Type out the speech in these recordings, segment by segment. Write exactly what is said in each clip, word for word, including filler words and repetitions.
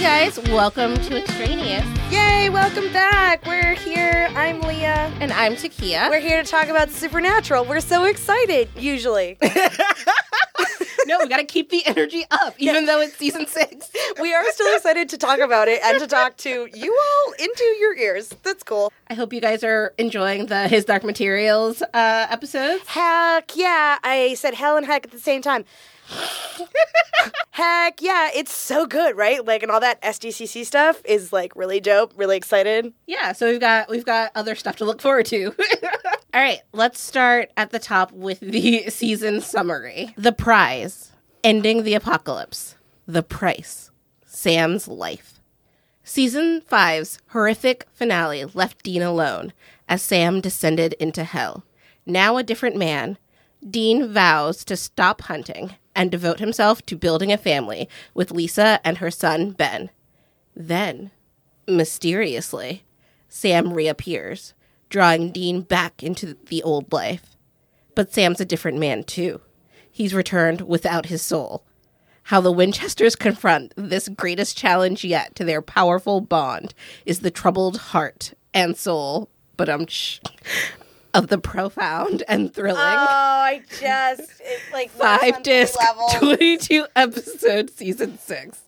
Hey guys, welcome to Extraneous. Yay, welcome back. We're here. I'm Leah. And I'm Takia. We're here to talk about Supernatural. We're so excited, usually. No, we got to keep the energy up, even yeah. though it's season six. We are still excited to talk about it and to talk to you all into your ears. That's cool. I hope you guys are enjoying the His Dark Materials uh, episodes. Heck yeah. I said hell and heck at the same time. Heck yeah, it's so good, right? Like, and all that S D C C stuff is like really dope. Really excited. Yeah, so we've got we've got other stuff to look forward to. All right, let's start at the top with the season summary. The prize: ending the apocalypse. The price: Sam's life. Season five's horrific finale left Dean alone as Sam descended into hell. Now a different man, Dean vows to stop hunting and devote himself to building a family with Lisa and her son, Ben. Then, mysteriously, Sam reappears, drawing Dean back into the old life. But Sam's a different man, too. He's returned without his soul. How the Winchesters confront this greatest challenge yet to their powerful bond is the troubled heart and soul, but um, of the profound and thrilling. Oh, I just it, like five disc, twenty-two episode season six.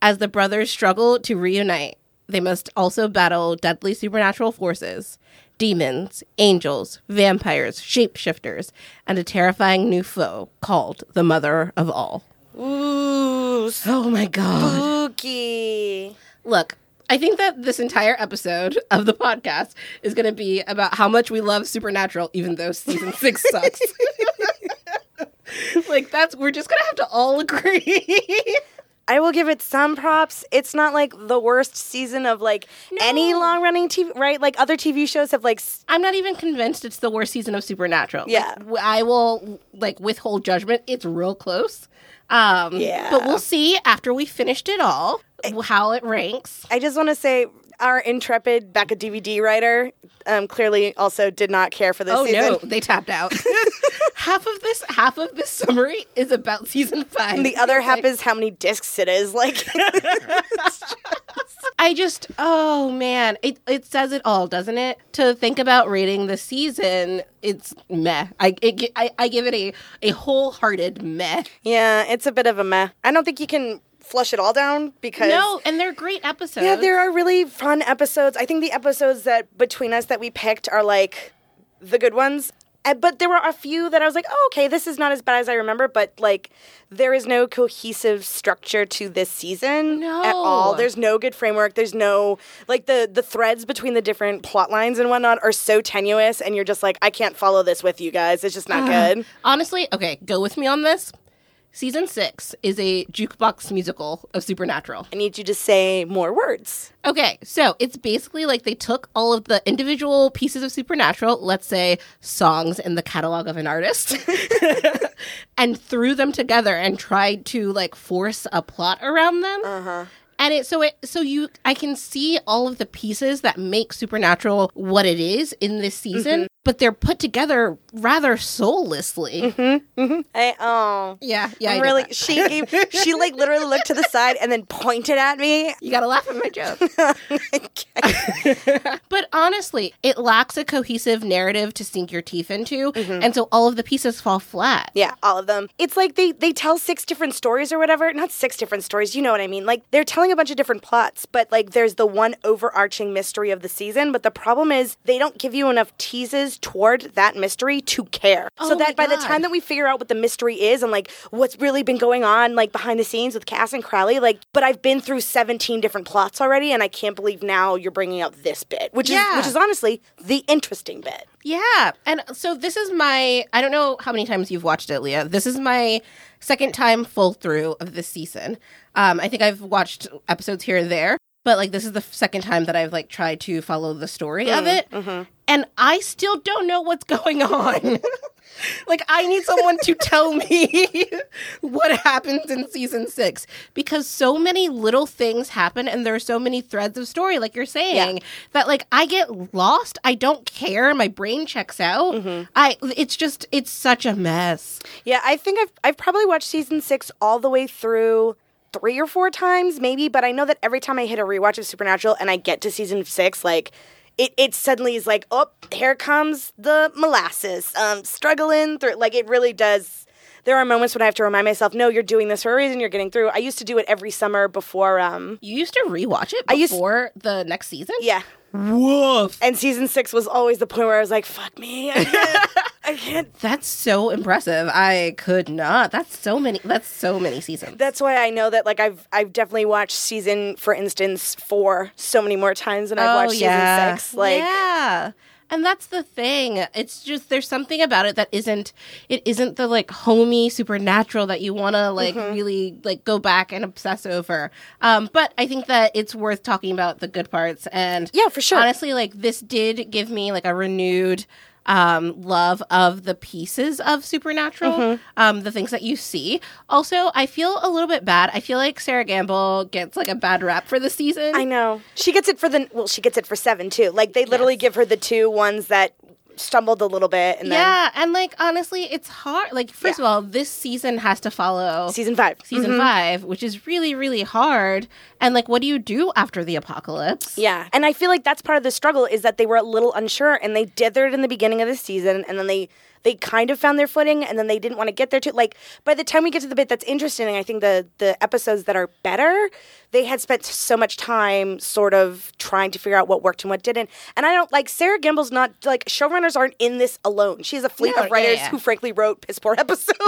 As the brothers struggle to reunite, they must also battle deadly supernatural forces, demons, angels, vampires, shapeshifters, and a terrifying new foe called the Mother of All. Ooh! Oh my god! Spooky. Look. I think that this entire episode of the podcast is going to be about how much we love Supernatural, even though season six sucks. Like, that's, we're just going to have to all agree. I will give it some props. It's not like the worst season of like no. any long-running T V, right? Like other T V shows have like. S- I'm not even convinced it's the worst season of Supernatural. Yeah, like, I will like withhold judgment. It's real close. Um, yeah, but we'll see after we finished it all how it ranks. I just want to say our intrepid Becca D V D writer um, clearly also did not care for this oh, season. Oh, no. They tapped out. half of this half of this summary is about season five. And the other half like, is how many discs it is. Like, just... I just, oh, man. It, it says it all, doesn't it? To think about rating the season, it's meh. I, it, I, I give it a, a wholehearted meh. Yeah, it's a bit of a meh. I don't think you can... flush it all down because no, and they're great episodes. Yeah, there are really fun episodes. I think the episodes that between us that we picked are like the good ones. But there were a few that I was like, oh, okay, this is not as bad as I remember. But like, there is no cohesive structure to this season no. at all. There's no good framework. There's no like the the threads between the different plot lines and whatnot are so tenuous, and you're just like, I can't follow this with you guys. It's just not uh, good. Honestly, okay, go with me on this. Season six is a jukebox musical of Supernatural. I need you to say more words. Okay, so it's basically like they took all of the individual pieces of Supernatural, let's say songs in the catalog of an artist, and threw them together and tried to like force a plot around them. Uh-huh. And it so it so you I can see all of the pieces that make Supernatural what it is in this season, mm-hmm. but they're put together rather soullessly. Mm-hmm. Mm-hmm. I oh yeah yeah. I'm I really that. she gave, she like literally looked to the side and then pointed at me. You gotta laugh at my joke. But honestly, it lacks a cohesive narrative to sink your teeth into, mm-hmm. and so all of the pieces fall flat. Yeah, all of them. It's like they they tell six different stories or whatever. Not six different stories. You know what I mean? Like they're telling a bunch of different plots, but like there's the one overarching mystery of the season, but the problem is they don't give you enough teases toward that mystery to care. Oh so that by God. the time that we figure out what the mystery is and like what's really been going on like behind the scenes with Cass and Crowley, like, but I've been through seventeen different plots already and I can't believe now you're bringing up this bit, which yeah. is which is honestly the interesting bit. Yeah. And so this is my, I don't know how many times you've watched it, Leah. This is my second time full through of this season. Um, I think I've watched episodes here and there, but like this is the second time that I've like tried to follow the story mm, of it. Mm-hmm. And I still don't know what's going on. Like I need someone to tell me what happens in season six because so many little things happen and there are so many threads of story, like you're saying, yeah. that like I get lost. I don't care. My brain checks out. Mm-hmm. I it's just it's such a mess. Yeah, I think I've I've probably watched season six all the way through three or four times maybe, but I know that every time I hit a rewatch of Supernatural and I get to season six, like, it, it suddenly is like, oh, here comes the molasses, um, struggling through. Like, it really does. There are moments when I have to remind myself, no, you're doing this for a reason, you're getting through. I used to do it every summer before. Um, you used to rewatch it before used, the next season? Yeah. Woof. And season six was always the point where I was like, fuck me, I can't. I can't. That's so impressive. I could not. That's so many. That's so many seasons. That's why I know that, like, I've I've definitely watched season, for instance, four so many more times than I've oh, watched yeah. season six. Like, yeah. And that's the thing. It's just, there's something about it that isn't, it isn't the, like, homey Supernatural that you want to, like, mm-hmm. really, like, go back and obsess over. Um, but I think that it's worth talking about the good parts. And yeah, for sure. Honestly, like, this did give me, like, a renewed um, love of the pieces of Supernatural, mm-hmm. um, the things that you see. Also, I feel a little bit bad. I feel like Sera Gamble gets, like, a bad rap for the season. I know. She gets it for the, well, she gets it for seven, too. Like, they literally yes. give her the two ones that stumbled a little bit. And yeah, then... and, like, honestly, it's hard. Like, first yeah. of all, this season has to follow... Season five. Season mm-hmm. five, which is really, really hard. And, like, what do you do after the apocalypse? Yeah. And I feel like that's part of the struggle, is that they were a little unsure, and they dithered in the beginning of the season, and then they... They kind of found their footing, and then they didn't want to get there too. Like, by the time we get to the bit that's interesting, I think the the episodes that are better, they had spent so much time sort of trying to figure out what worked and what didn't. And I don't, like, Sera Gamble's not, like, showrunners aren't in this alone. She has a fleet no, of writers yeah, yeah. who, frankly, wrote piss poor episodes.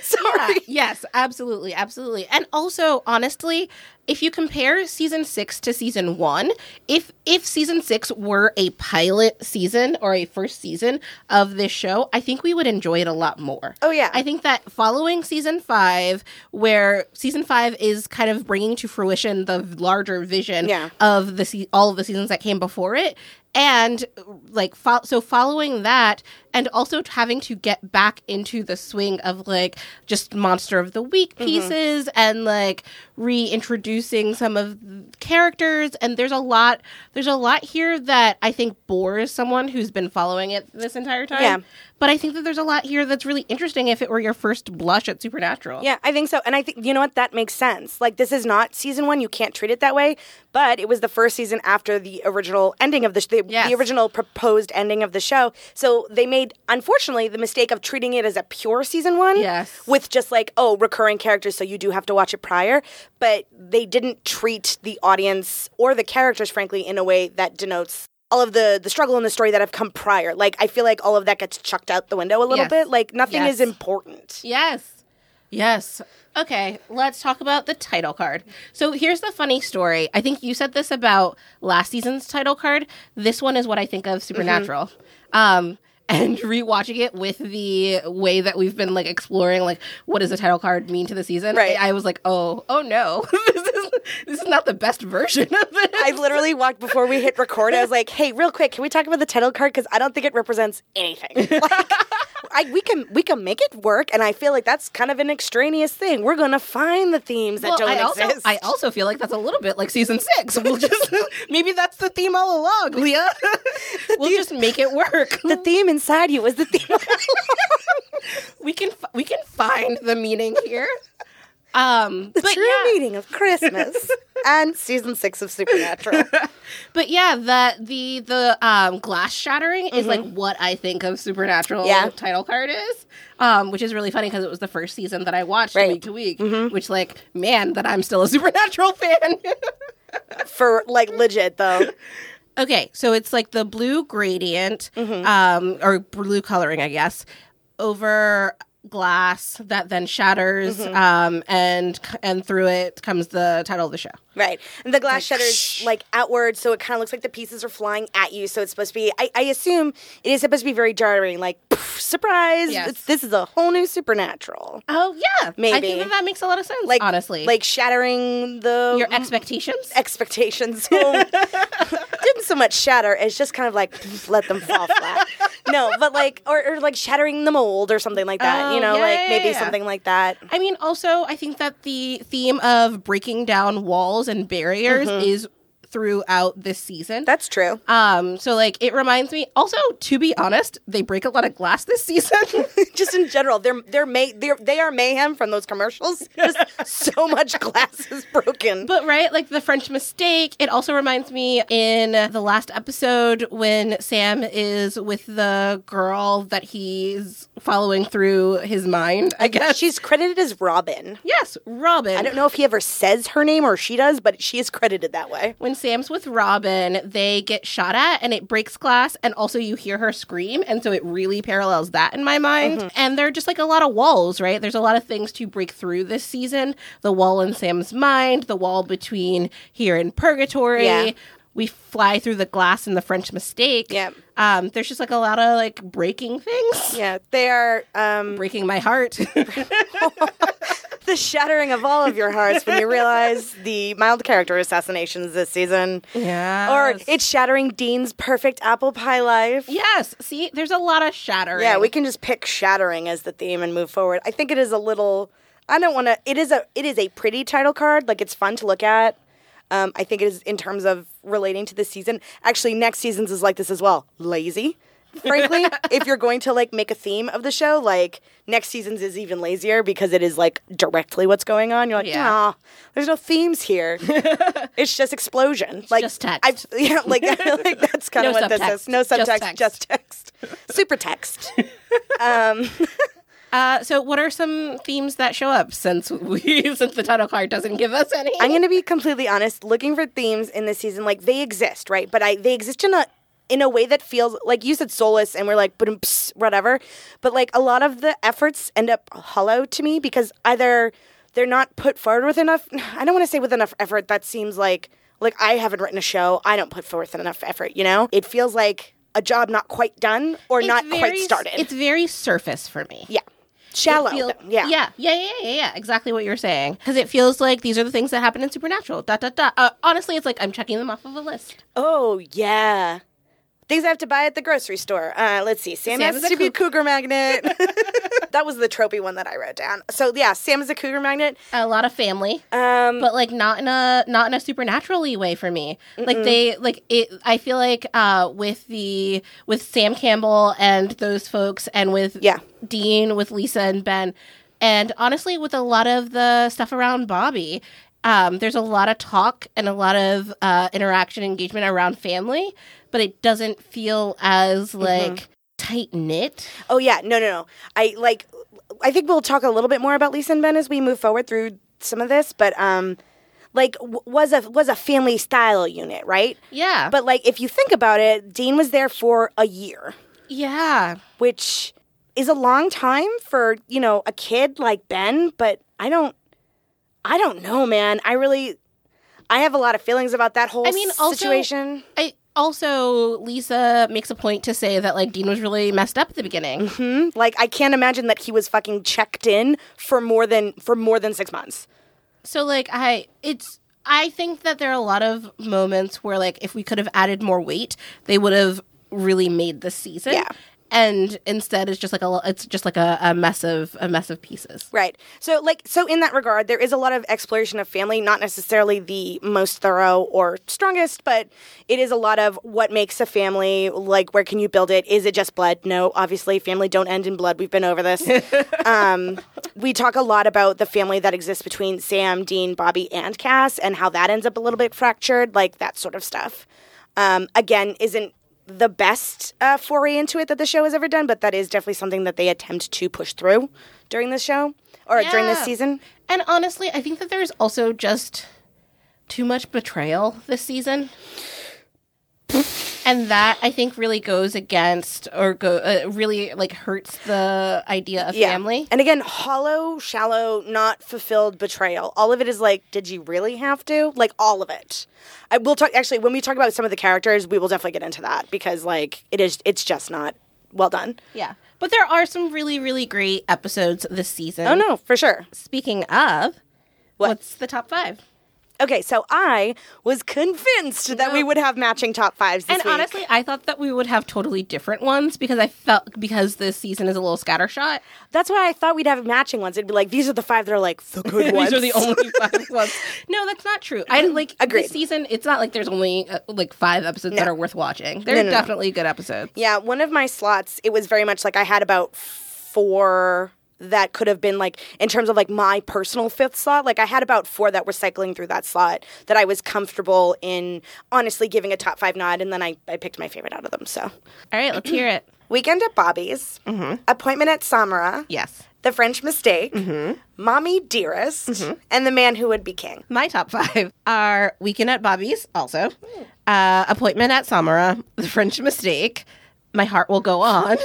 Sorry. Yeah, yes, absolutely, absolutely. And also, honestly, if you compare season six to season one, if if season six were a pilot season or a first season of this show, I think we would enjoy it a lot more. Oh, yeah. I think that following season five, where season five is kind of bringing to fruition the larger vision yeah. of the se- all of the seasons that came before it, and, like, fo- so following that, and also having to get back into the swing of, like, just Monster of the Week pieces mm-hmm. and, like, reintroducing some of the characters. And there's a lot, there's a lot here that I think bores someone who's been following it this entire time. Yeah. But I think that there's a lot here that's really interesting if it were your first blush at Supernatural. Yeah, I think so. And I think, you know what, that makes sense. Like, this is not season one. You can't treat it that way. But it was the first season after the original ending of the, sh- the, yes. the original proposed ending of the show. So they made, unfortunately, the mistake of treating it as a pure season one. Yes. With just, like, oh, recurring characters, so you do have to watch it prior. But they didn't treat the audience or the characters, frankly, in a way that denotes all of the, the struggle in the story that have come prior. Like, I feel like all of that gets chucked out the window a little yes. bit. Like, nothing yes. is important. Yes. Yes. Okay, let's talk about the title card. So here's the funny story. I think you said this about last season's title card. This one is what I think of Supernatural. Mm-hmm. Um, and rewatching it with the way that we've been, like, exploring, like, what does the title card mean to the season? Right. I, I was like, oh, oh no. this is this is not the best version of it. I literally walked before we hit record. I was like, hey, real quick, can we talk about the title card? Because I don't think it represents anything. Like, I, we can we can make it work, and I feel like that's kind of an extraneous thing. We're gonna find the themes that well, don't I also, exist. I also feel like that's a little bit like season six. We'll just maybe that's the theme all along, Leah. We'll theme, just make it work. The theme inside you is the theme. All along. We can we can find the meaning here. Um, the but true yeah. meaning of Christmas and season six of Supernatural. But yeah, the the the um, glass shattering mm-hmm. is like what I think of Supernatural yeah. title card is, um, which is really funny because it was the first season that I watched right. week to week. Mm-hmm. Which, like, man, that I'm still a Supernatural fan for, like, legit though. Okay, so it's like the blue gradient mm-hmm. um, or blue coloring, I guess, over glass that then shatters mm-hmm. um and and through it comes the title of the show, right? And the glass, like, shatters shh. like outward, so it kind of looks like the pieces are flying at you. So it's supposed to be i, I assume it is supposed to be very jarring, like, poof, surprise yes. it's, this is a whole new Supernatural. Oh yeah, maybe. I think that, that makes a lot of sense, like, honestly, like shattering the your expectations expectations so, didn't so much shatter, it's just kind of like poof, let them fall flat. No, but like or, or like shattering the mold or something like that. Um, You know, yeah, like maybe yeah, yeah. something like that. I mean, also, I think that the theme of breaking down walls and barriers mm-hmm. is throughout this season. That's true. Um, so, like, it reminds me. Also, to be honest, they break a lot of glass this season. Just in general, they're they're, may, they're they are mayhem from those commercials. Just so much glass is broken. But right, like The French Mistake. It also reminds me in the last episode when Sam is with the girl that he's following through his mind. I guess she's credited as Robin. Yes, Robin. I don't know if he ever says her name or she does, but she is credited that way. When Sam's with Robin, they get shot at and it breaks glass, and also you hear her scream, and so it really parallels that in my mind. Mm-hmm. And there are just like a lot of walls, right? There's a lot of things to break through this season. The wall in Sam's mind, the wall between here and Purgatory. Yeah. We fly through the glass in The French Mistake. Yeah. Um, there's just like a lot of like breaking things. Yeah. They are um... breaking my heart. The shattering of all of your hearts when you realize the mild character assassinations this season. Yeah. Or it's shattering Dean's perfect apple pie life. Yes. See, there's a lot of shattering. Yeah, we can just pick shattering as the theme and move forward. I think it is a little, I don't want to, it is a it is a pretty title card. Like, it's fun to look at. Um, I think it is, in terms of relating to this season. Actually, next season's is like this as well. Lazy. Frankly, if you're going to, like, make a theme of the show, like, next season's is even lazier because it is, like, directly what's going on. You're like, yeah. Nah, there's no themes here. It's just explosion. It's like, just text. I, yeah, like, like, that's kind of no what subtext. This is. No subtext. Just text. Just text. Super text. Um... Uh, so what are some themes that show up since we since the title card doesn't give us any? I'm going to be completely honest. Looking for themes in this season, like, they exist, right? But I they exist in a in a way that feels like, you said soulless, and we're like, whatever. But like a lot of the efforts end up hollow to me because either they're not put forward with enough. I don't want to say with enough effort. That seems like like I haven't written a show. I don't put forth enough effort. You know, it feels like a job not quite done or it's not very, quite started. It's very surface for me. Yeah. Shallow. Feel, yeah. yeah. Yeah, yeah, yeah, yeah. Exactly what you're saying. Because it feels like these are the things that happen in Supernatural. Dot, dot, dot. Uh, honestly, it's like I'm checking them off of a list. Oh, yeah. Things I have to buy at the grocery store. Uh, let's see. Sam, Sam has to be a cougar, cougar magnet. That was the tropey one that I wrote down. So yeah, Sam is a cougar magnet. A lot of family, um, but like not in a not in a supernaturally way for me. Mm-mm. Like they like it. I feel like uh, with the with Sam Campbell and those folks, and with yeah. Dean, with Lisa and Ben, and honestly with a lot of the stuff around Bobby. Um, there's a lot of talk and a lot of uh, interaction, engagement around family, but it doesn't feel as like mm-hmm. tight knit. Oh yeah, no, no, no. I like. I think we'll talk a little bit more about Lisa and Ben as we move forward through some of this, but um, like w- was a was a family style unit, right? Yeah. But like, if you think about it, Dean was there for a year. Yeah. Which is a long time for, you know, a kid like Ben, but I don't. I don't know, man. I really, I have a lot of feelings about that whole I mean, also, situation. I also, Lisa makes a point to say that, like, Dean was really messed up at the beginning. Mm-hmm. Like, I can't imagine that he was fucking checked in for more than for more than six months. So, like, I it's I think that there are a lot of moments where, like, if we could have added more weight, they would have really made the season. Yeah. And instead, it's just like a it's just like a, a mess of a mess of pieces. Right. So like so in that regard, there is a lot of exploration of family, not necessarily the most thorough or strongest, but it is a lot of what makes a family. Like, where can you build it? Is it just blood? No, obviously, family don't end in blood. We've been over this. um, we talk a lot about the family that exists between Sam, Dean, Bobby, and Cass, and how that ends up a little bit fractured, like that sort of stuff. Um, again, isn't. the best uh, foray into it that the show has ever done, but that is definitely something that they attempt to push through during this show, or yeah. during this season. And honestly, I think that there's also just too much betrayal this season. And that, I think, really goes against, or go uh, really, like, hurts the idea of yeah. family. And again, hollow, shallow, not fulfilled betrayal. All of it is like, did you really have to? Like, all of it. I will talk, actually, when we talk about some of the characters, we will definitely get into that, because, like, it is, it's just not well done. Yeah. But there are some really, really great episodes this season. Oh, no, for sure. Speaking of, what? What's the top five? Okay, so I was convinced no. that we would have matching top fives this and week. And honestly, I thought that we would have totally different ones because I felt, because this season is a little scattershot. That's why I thought we'd have matching ones. It'd be like, these are the five that are like the good ones. These are the only five ones. No, that's not true. I like Agreed. This season, it's not like there's only uh, like five episodes no. that are worth watching. There no, are no, definitely no. good episodes. Yeah, one of my slots, it was very much like I had about four... that could have been, like, in terms of, like, my personal fifth slot. Like, I had about four that were cycling through that slot that I was comfortable in, honestly, giving a top five nod. And then I, I picked my favorite out of them, so. All right, let's hear it. Weekend at Bobby's. Mm-hmm. Appointment at Samara. Yes. The French Mistake. Mm-hmm. Mommy Dearest. Mm-hmm. And The Man Who Would Be King. My top five are Weekend at Bobby's, also. Mm. Uh, Appointment at Samara. The French Mistake. My Heart Will Go On.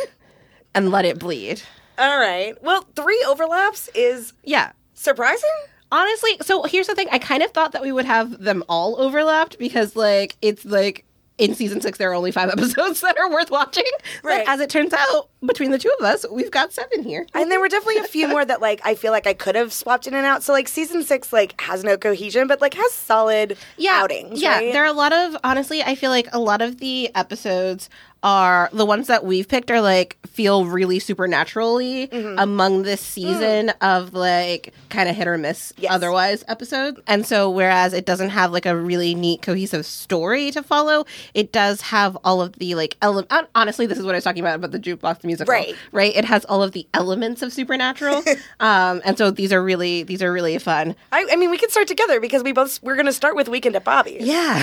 And Let It Bleed. All right. Well, three overlaps is yeah surprising. Honestly, so here's the thing. I kind of thought that we would have them all overlapped because, like, it's like in season six, there are only five episodes that are worth watching. Right. But as it turns out, between the two of us, we've got seven here. And there were definitely a few more that, like, I feel like I could have swapped in and out. So, like, season six, like, has no cohesion, but, like, has solid yeah, outings. Yeah. Right? There are a lot of, honestly, I feel like a lot of the episodes are, the ones that we've picked are, like, feel really supernaturally mm-hmm. among this season mm. of, like, kind of hit or miss yes. otherwise episodes. And so whereas it doesn't have, like, a really neat cohesive story to follow, it does have all of the, like, ele- honestly, this is what I was talking about, about the jukebox musical. Right. Right? It has all of the elements of Supernatural. um, and so these are really, these are really fun. I, I mean, we can start together because we both, we're going to start with Weekend at Bobby's. Yeah.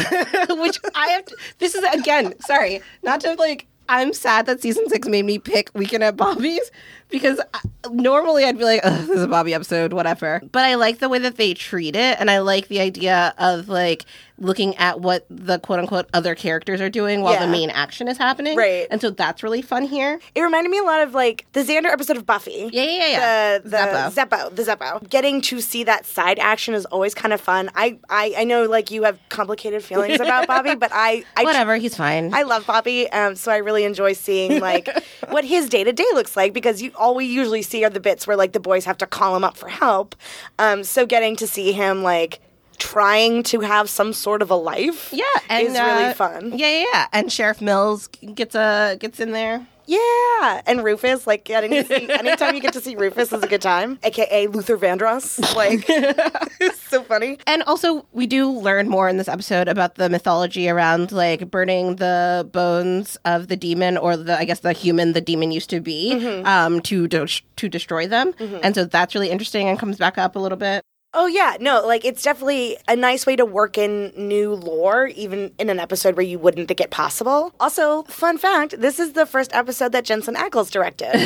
Which I have to, this is, again, sorry, not to, like, Like, I'm sad that season six made me pick Weekend at Bobby's because I, normally I'd be like, ugh, this is a Bobby episode, whatever. But I like the way that they treat it, and I like the idea of, like, looking at what the quote-unquote other characters are doing while yeah. the main action is happening. Right. And so that's really fun here. It reminded me a lot of, like, the Xander episode of Buffy. Yeah, yeah, yeah. The, the Zeppo. Zeppo. The Zeppo. Getting to see that side action is always kind of fun. I, I, I know, like, you have complicated feelings about Bobby, but I... I Whatever, tr- he's fine. I love Bobby, um, so I really enjoy seeing, like, what his day-to-day looks like, because you, all we usually see are the bits where, like, the boys have to call him up for help. Um, so getting to see him, like... trying to have some sort of a life yeah, and, is uh, really fun. Yeah, yeah, yeah. And Sheriff Mills gets uh, gets in there. Yeah. And Rufus, like, getting to see, anytime you get to see Rufus is a good time. A K A Luther Vandross. Like, it's so funny. And also, we do learn more in this episode about the mythology around, like, burning the bones of the demon or, the I guess, the human the demon used to be mm-hmm. um, to, de- to destroy them. Mm-hmm. And so that's really interesting and comes back up a little bit. Oh, yeah. No, like, it's definitely a nice way to work in new lore, even in an episode where you wouldn't think it possible. Also, fun fact, this is the first episode that Jensen Ackles directed.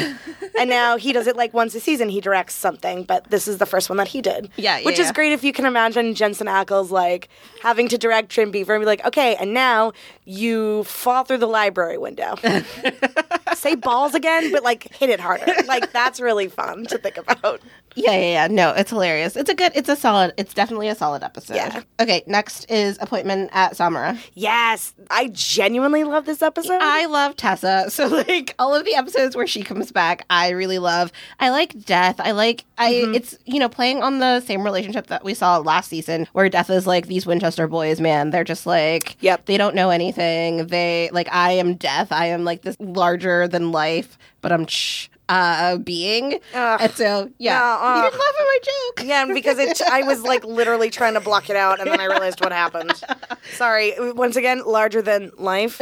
And now he does it, like, once a season. He directs something, but this is the first one that he did. Yeah, yeah. Which yeah. is great if you can imagine Jensen Ackles, like, having to direct Trim Beaver and be like, okay, and now you fall through the library window. Say balls again, but, like, hit it harder. Like, that's really fun to think about. Yeah, yeah, yeah. No, it's hilarious. It's a good... It's a solid, it's definitely a solid episode. Yeah. Okay, next is Appointment at Samara. Yes. I genuinely love this episode. I love Tessa. So, like, all of the episodes where she comes back, I really love. I like Death. I like, I, mm-hmm. it's, you know, playing on the same relationship that we saw last season where Death is like, these Winchester boys, man, they're just like, yep. they don't know anything. They, like, I am Death. I am like this larger than life, but I'm ch- Uh, being. Ugh. And so, yeah. Uh, uh, you didn't laugh at my joke. Yeah, because it, I was, like, literally trying to block it out, and then I realized what happened. Sorry. Once again, larger than life.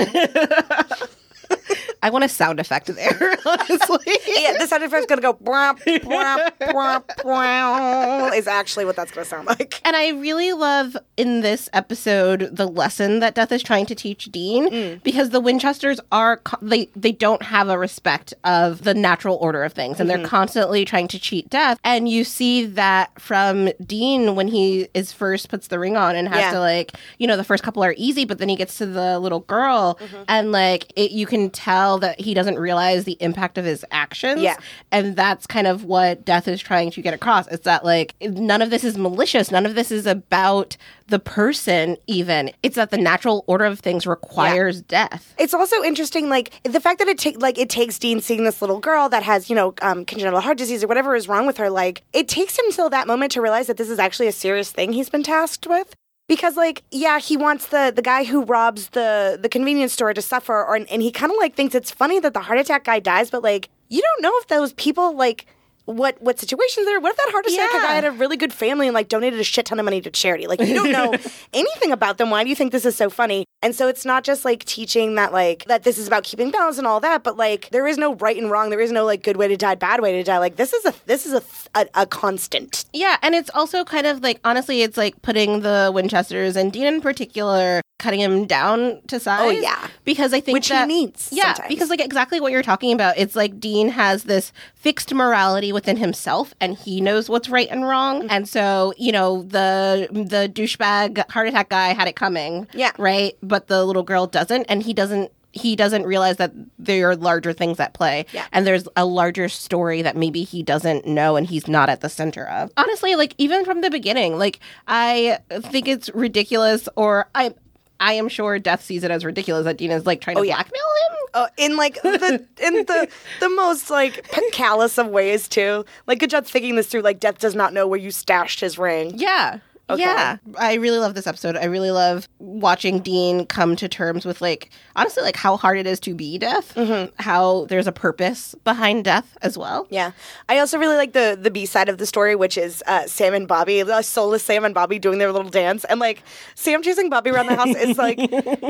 I want a sound effect there, honestly. Yeah, the sound effect's going to go bromp, bromp, bromp, bromp is actually what that's going to sound like. And I really love in this episode the lesson that Death is trying to teach Dean mm. because the Winchesters are, they, they don't have a respect of the natural order of things and mm-hmm. they're constantly trying to cheat Death. And you see that from Dean when he is first puts the ring on and has yeah. to, like, you know, the first couple are easy, but then he gets to the little girl mm-hmm. and, like, it, you can tell that he doesn't realize the impact of his actions. Yeah. And that's kind of what Death is trying to get across. It's that, like, none of this is malicious. None of this is about the person, even. It's that the natural order of things requires yeah. death. It's also interesting, like, the fact that it, ta- like, it takes Dean seeing this little girl that has, you know, um, congenital heart disease or whatever is wrong with her. Like, it takes him till that moment to realize that this is actually a serious thing he's been tasked with. Because, like, yeah, he wants the, the guy who robs the, the convenience store to suffer, or and he kind of, like, thinks it's funny that the heart attack guy dies, but, like, you don't know if those people, like, what what situations they're in. What if that heart attack yeah. guy had a really good family and, like, donated a shit ton of money to charity? Like, you don't know anything about them. Why do you think this is so funny? And so it's not just, like, teaching that, like, that this is about keeping balance and all that, but, like, there is no right and wrong. There is no, like, good way to die, bad way to die. Like, this is a this is a a, a constant. Yeah, and it's also kind of, like, honestly, it's, like, putting the Winchesters and Dean in particular, cutting him down to size. Oh, yeah. Because I think Which that... Which he needs Yeah, sometimes. Because, like, exactly what you're talking about. It's, like, Dean has this fixed morality within himself, and he knows what's right and wrong. Mm-hmm. And so, you know, the the douchebag heart attack guy had it coming. Yeah. Right? But the little girl doesn't, and he doesn't he doesn't realize that there are larger things at play. Yeah. And there's a larger story that maybe he doesn't know and he's not at the center of. Honestly, like, even from the beginning, like, I think it's ridiculous, or I I am sure Death sees it as ridiculous that Dina's, like, trying oh, to yeah. blackmail him. Uh, in, like, the in the the most, like, callous of ways, too. Like, good job thinking this through. Like, Death does not know where you stashed his ring. Yeah. Okay. Yeah. I really love this episode. I really love watching Dean come to terms with, like, honestly, like, how hard it is to be Death. Mm-hmm. How there's a purpose behind Death as well. Yeah. I also really like the, the B side of the story, which is uh, Sam and Bobby, uh, soulless Sam and Bobby doing their little dance. And, like, Sam chasing Bobby around the house is, like,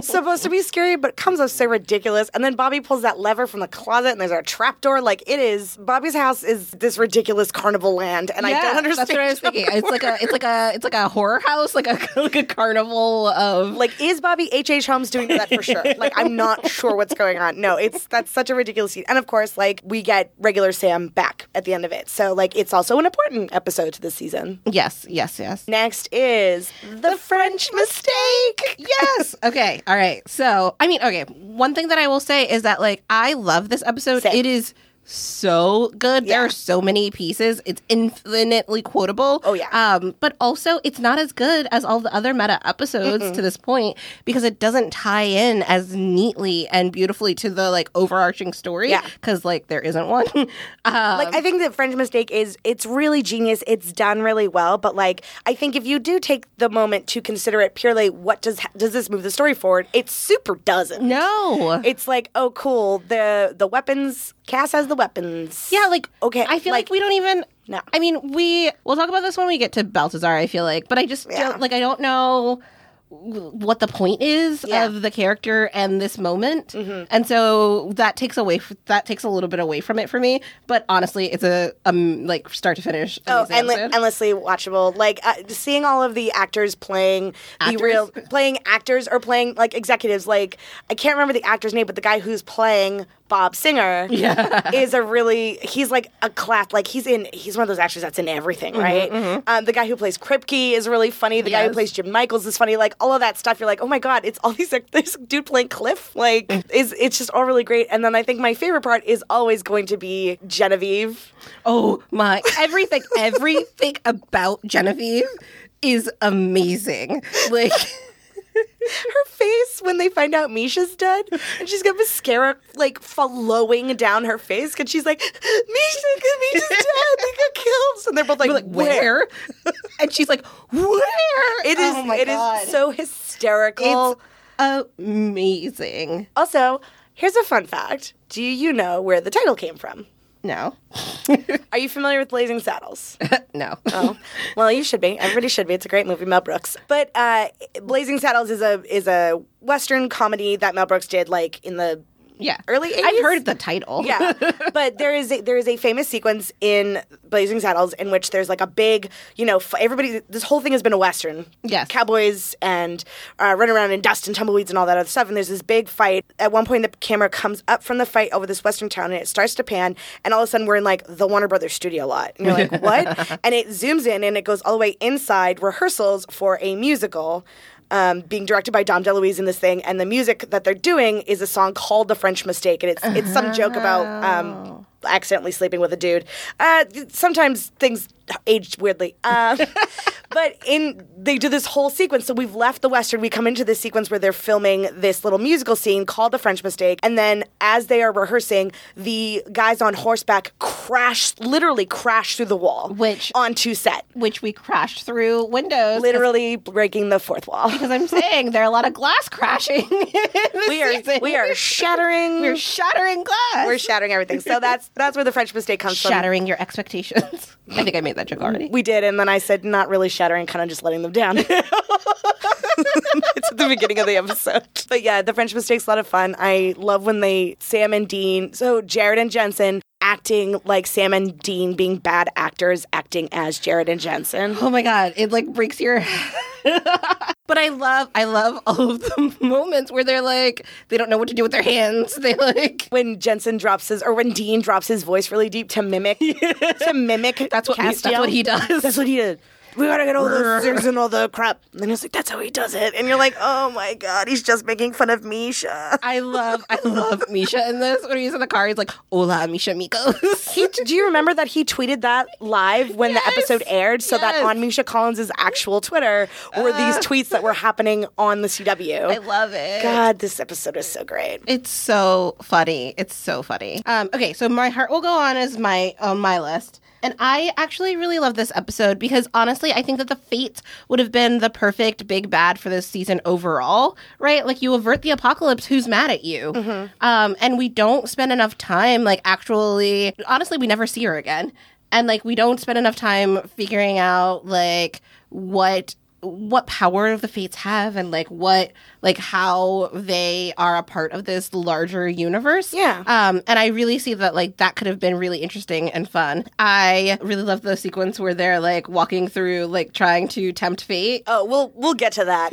supposed to be scary, but comes off so ridiculous. And then Bobby pulls that lever from the closet and there's a trapdoor. Like, it is, Bobby's house is this ridiculous carnival land. And yeah, I don't understand. That's what I was thinking. It's like a, it's like a, it's like a, horror house, like a like a carnival of, like, is Bobby H H Holmes doing that for sure? Like, I'm not sure what's going on. No, it's that's such a ridiculous scene. And of course, like, we get regular Sam back at the end of it. So, like, it's also an important episode to this season. Yes, yes, yes. Next is The, the French Mistake. Yes. Okay. All right. So, I mean, okay. One thing that I will say is that, like, I love this episode. Same. It is so good. Yeah. There are so many pieces. It's infinitely quotable. Oh, yeah. Um, but also, it's not as good as all the other meta episodes mm-hmm. to this point, because it doesn't tie in as neatly and beautifully to the, like, overarching story. Yeah. Because, like, there isn't one. um, like, I think The French Mistake is, it's really genius. It's done really well. But, like, I think if you do take the moment to consider it purely, what does does this move the story forward? It super doesn't. No. It's like, oh, cool. The, the weapons... Cass has the weapons. Yeah, like, okay. I feel like, like we don't even... No. I mean, we... We'll talk about this when we get to Balthazar, I feel like. But I just... Yeah. Don't, like, I don't know what the point is yeah. of the character and this moment. Mm-hmm. And so that takes away that takes a little bit away from it for me, but honestly it's a um, like start to finish oh endle- endlessly watchable, like uh, seeing all of the actors playing actors? the real playing actors or playing like executives, like I can't remember the actor's name, but the guy who's playing Bob Singer yeah. is a really he's like a class like he's in he's one of those actors that's in everything, right? Mm-hmm, mm-hmm. Um, the guy who plays Kripke is really funny, the yes. guy who plays Jim Michaels is funny, like all of that stuff, you're like, oh my god, it's all these like this dude playing Cliff, like is it's just all really great. And then I think my favorite part is always going to be Genevieve. Oh my, everything, everything about Genevieve is amazing. Like. Her face when they find out Misha's dead, and she's got mascara like flowing down her face because she's like, Misha, Misha's dead. They got killed, and they're both like, like where? where? And she's like, where? It is. Oh my it God. Is so hysterical. It's amazing. Also, here's a fun fact: do you know where the title came from? No. Are you familiar with Blazing Saddles? No. Oh. Well, you should be. Everybody should be. It's a great movie, Mel Brooks. But uh, Blazing Saddles is a is a Western comedy that Mel Brooks did like in the yeah. early eighties. I've heard the title. Yeah. But there is a, there is a famous sequence in Blazing Saddles in which there's like a big, you know, everybody, this whole thing has been a Western. Yes. Cowboys and uh, run around in dust and tumbleweeds and all that other stuff. And there's this big fight. At one point, the camera comes up from the fight over this Western town and it starts to pan. And all of a sudden, we're in like the Warner Brothers studio lot. And you're like, what? And it zooms in and it goes all the way inside rehearsals for a musical. Um, being directed by Dom DeLuise in this thing, and the music that they're doing is a song called The French Mistake, and it's it's some joke about um, accidentally sleeping with a dude. Uh, sometimes things aged weirdly. Um, but in they do this whole sequence. So we've left the Western. We come into this sequence where they're filming this little musical scene called The French Mistake. And then as they are rehearsing, the guys on horseback crash, literally crash through the wall. Which onto set. Which we crashed through windows. Literally breaking the fourth wall. Because I'm saying there are a lot of glass crashing. we are season. we are shattering. We're shattering glass. We're shattering everything. So that's that's where The French Mistake comes shattering from. Shattering your expectations. I think I made that joke already. We did, and then I said not really shattering, kind of just letting them down. It's at the beginning of the episode. But yeah, The French Mistake's a lot of fun. I love when they, Sam and Dean, so Jared and Jensen acting like Sam and Dean being bad actors acting as Jared and Jensen. Oh my God, it like breaks your... But I love, I love all of the moments where they're like, they don't know what to do with their hands. They like when Jensen drops his, or when Dean drops his voice really deep to mimic, to mimic. That's what Castiel. That's what he does. That's what he did. We gotta get all the things and all the crap. And he's like, that's how he does it. And you're like, oh my God, he's just making fun of Misha. I love, I love Misha in this. When he's in the car, he's like, hola, Misha amigos. He, do you remember that he tweeted that live when yes, the episode aired? So yes. That on Misha Collins' actual Twitter were uh, these tweets that were happening on the C W. I love it. God, this episode is so great. It's so funny. It's so funny. Um, okay, so My Heart Will Go On is my on my list. And I actually really love this episode because, honestly, I think that the Fates would have been the perfect big bad for this season overall, right? Like, you avert the apocalypse, who's mad at you? Mm-hmm. Um, and we don't spend enough time, like, actually... Honestly, we never see her again. And, like, we don't spend enough time figuring out, like, what... what power the Fates have and like what like how they are a part of this larger universe. Yeah. Um and I really see that like that could have been really interesting and fun. I really love the sequence where they're like walking through like trying to tempt fate. Oh, we'll we'll get to that.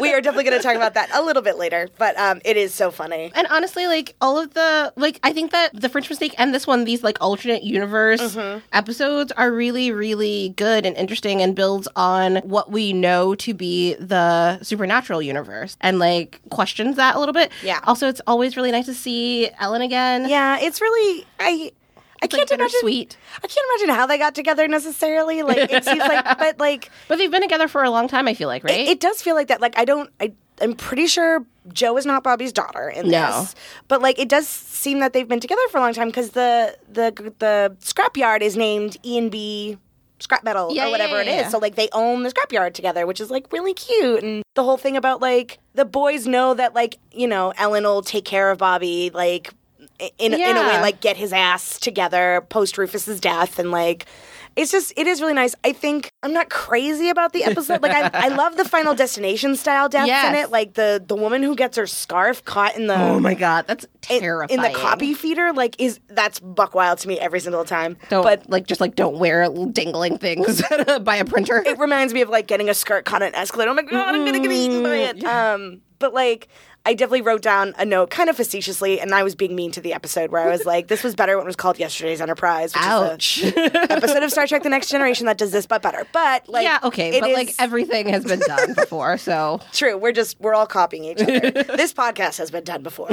We are definitely going to talk about that a little bit later, but um it is so funny. And honestly, like all of the like I think that The French Mistake and this one, these like alternate universe mm-hmm. episodes are really really good and interesting and builds on what we we know to be the supernatural universe and like questions that a little bit. Yeah. Also, it's always really nice to see Ellen again. Yeah, it's really I I it's can't like imagine sweet. I can't imagine how they got together necessarily. Like it seems like but like But they've been together for a long time, I feel like, right? It, it does feel like that. Like I don't I I'm pretty sure Jo is not Bobby's daughter in no. this. But like it does seem that they've been together for a long time because the the the scrapyard is named E and B Scrap metal yeah, or whatever yeah, yeah, it is. Yeah. So, like, they own the scrapyard together, which is, like, really cute. And the whole thing about, like, the boys know that, like, you know, Ellen will take care of Bobby, like, in, yeah. in a way, like, get his ass together post Rufus's death. And, like, it's just, it is really nice. I think I'm not crazy about the episode. Like, I, I love the Final Destination style deaths yes. in it. Like, the, the woman who gets her scarf caught in the... Oh, my God. That's terrifying. In, in the copy feeder, like, is that's buck wild to me every single time. Don't, but, like, just, like, don't wear dangling things by a printer. It reminds me of, like, getting a skirt caught in an escalator. Oh, my God, I'm going to get eaten by it. Um, but, like... I definitely wrote down a note kind of facetiously, and I was being mean to the episode where I was like, this was better when it was called Yesterday's Enterprise, which Ouch. is the episode of Star Trek The Next Generation that does this but better. But, like, yeah, okay, but, is... like, everything has been done before, so. True. We're just, we're all copying each other. This podcast has been done before.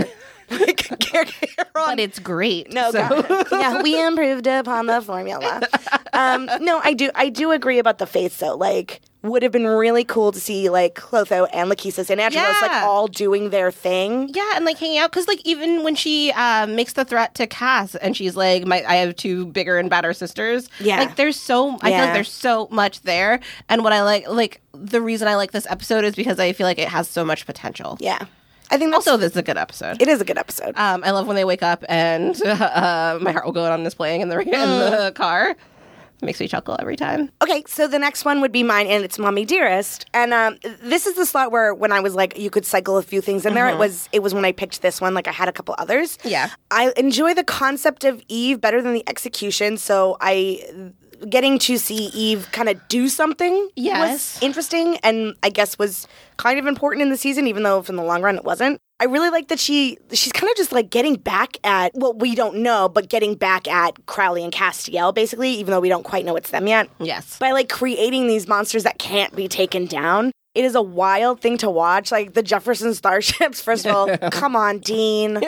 Like, but it's great. No, so. God, no. Yeah, we improved upon the formula. Um, no, I do, I do agree about the Fates, though. Like, would have been really cool to see, like, Clotho and Lachesis and Angelos, yeah. like, all doing their thing. Yeah, and, like, hanging out. Because, like, even when she uh, makes the threat to Cass and she's like, "My, I have two bigger and badder sisters." Yeah. Like, there's so... I yeah. feel like there's so much there. And what I like... Like, the reason I like this episode is because I feel like it has so much potential. Yeah. I think also this is a good episode. It is a good episode. Um, I love when they wake up and uh, My Heart Will Go On is playing in the, in the car. Makes me chuckle every time. Okay, so the next one would be mine, and it's Mommy Dearest. And um, this is the slot where when I was like, you could cycle a few things in mm-hmm. there. It was it was when I picked this one. Like, I had a couple others. Yeah. I enjoy the concept of Eve better than the execution, so I... Getting to see Eve kind of do something yes. was interesting and I guess was kind of important in the season, even though in the long run it wasn't. I really like that she she's kind of just like getting back at, well, we don't know, but getting back at Crowley and Castiel, basically, even though we don't quite know it's them yet. Yes. By, like, creating these monsters that can't be taken down. It is a wild thing to watch. Like, the Jefferson Starships, first of all, come on, Dean.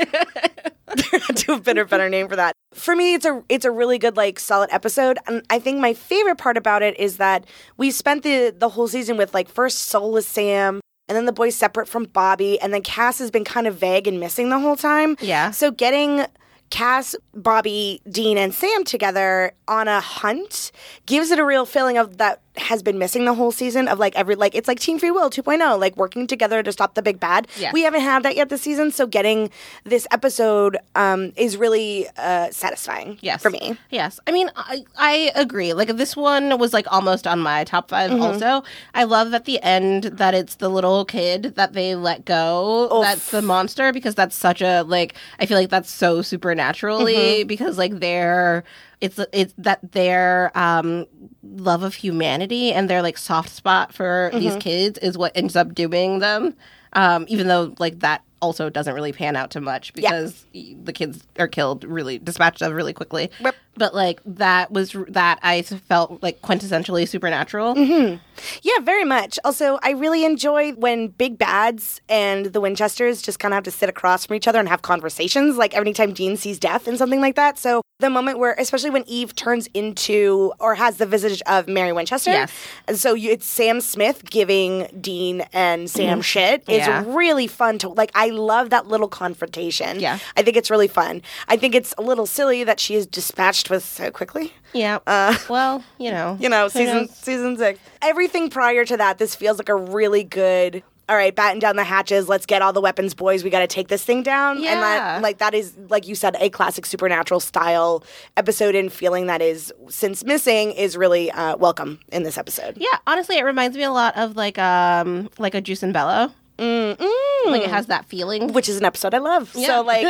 There had to have been a better name for that. For me, it's a it's a really good, like, solid episode. And I think my favorite part about it is that we spent the, the whole season with, like, first soulless Sam, and then the boys separate from Bobby, and then Cass has been kind of vague and missing the whole time. Yeah. So getting Cass, Bobby, Dean, and Sam together on a hunt gives it a real feeling of that has been missing the whole season of, like, every, like, it's like Team Free Will two point oh, like, working together to stop the big bad. Yes. We haven't had that yet this season, so getting this episode um, is really uh, satisfying yes. for me. Yes. I mean, I, I agree. Like, this one was, like, almost on my top five mm-hmm. also. I love at the end that it's the little kid that they let go. Oof. That's the monster, because that's such a, like, I feel like that's so Supernaturally mm-hmm. because, like, they're... It's it's that their um, love of humanity and their, like, soft spot for mm-hmm. these kids is what ends up doing them, um, even though, like, that also doesn't really pan out too much because yeah. the kids are killed really, dispatched of really quickly. Yep. But, like, that was, that I felt, like, quintessentially Supernatural. Mm-hmm. Yeah, very much. Also, I really enjoy when Big Bads and the Winchesters just kind of have to sit across from each other and have conversations, like, every time Dean sees death and something like that. So the moment where, especially when Eve turns into or has the visage of Mary Winchester, yes. and so you, it's Sam Smith giving Dean and Sam mm-hmm. shit. It's yeah. really fun to, like, I love that little confrontation. Yeah. I think it's really fun. I think it's a little silly that she is dispatched with so quickly. Yeah. Uh, well, you know. You know, season season six. Everything prior to that, this feels like a really good... All right, batten down the hatches. Let's get all the weapons, boys. We got to take this thing down. Yeah. And that, like, that is, like you said, a classic Supernatural style episode, and feeling that is, since missing, is really uh, welcome in this episode. Yeah, honestly, it reminds me a lot of, like, um, like a Juice and Bello. Mm-mm. Like, it has that feeling. Which is an episode I love. Yeah. So, like...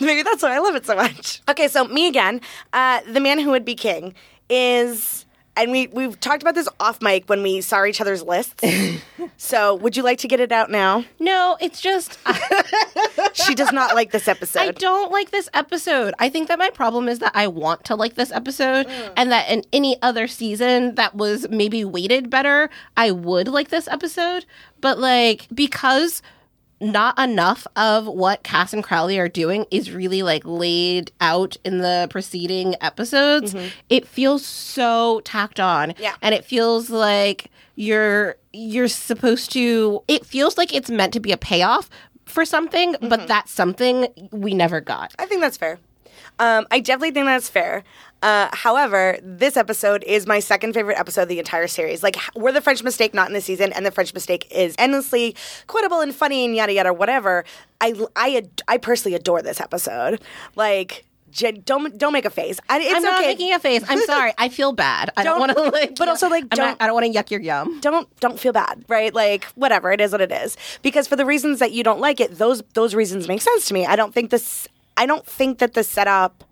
Maybe that's why I love it so much. Okay, so me again. Uh, the man who would be king is... And we, we've talked about this off mic when we saw each other's lists. So would you like to get it out now? No, it's just... She does not like this episode. I don't like this episode. I think that my problem is that I want to like this episode, mm. and that in any other season that was maybe weighted better, I would like this episode. But, like, because... not enough of what Cass and Crowley are doing is really, like, laid out in the preceding episodes. Mm-hmm. It feels so tacked on. Yeah. And it feels like you're you're supposed to... It feels like it's meant to be a payoff for something, mm-hmm. but that's something we never got. I think that's fair. Um, I definitely think that's fair. Uh, however, this episode is my second favorite episode of the entire series. Like, we're The French Mistake not in this season, and The French Mistake is endlessly quotable and funny and yada yada whatever. I, I, ad- I personally adore this episode. Like... Don't don't make a face. I, it's I'm not okay. making a face. I'm sorry. I feel bad. I don't, don't want to. Like, but also, like, don't. Not, I don't want to yuck your yum. Don't don't feel bad, right? Like, whatever. It is what it is. Because for the reasons that you don't like it, those those reasons make sense to me. I don't think this. I don't think that the setup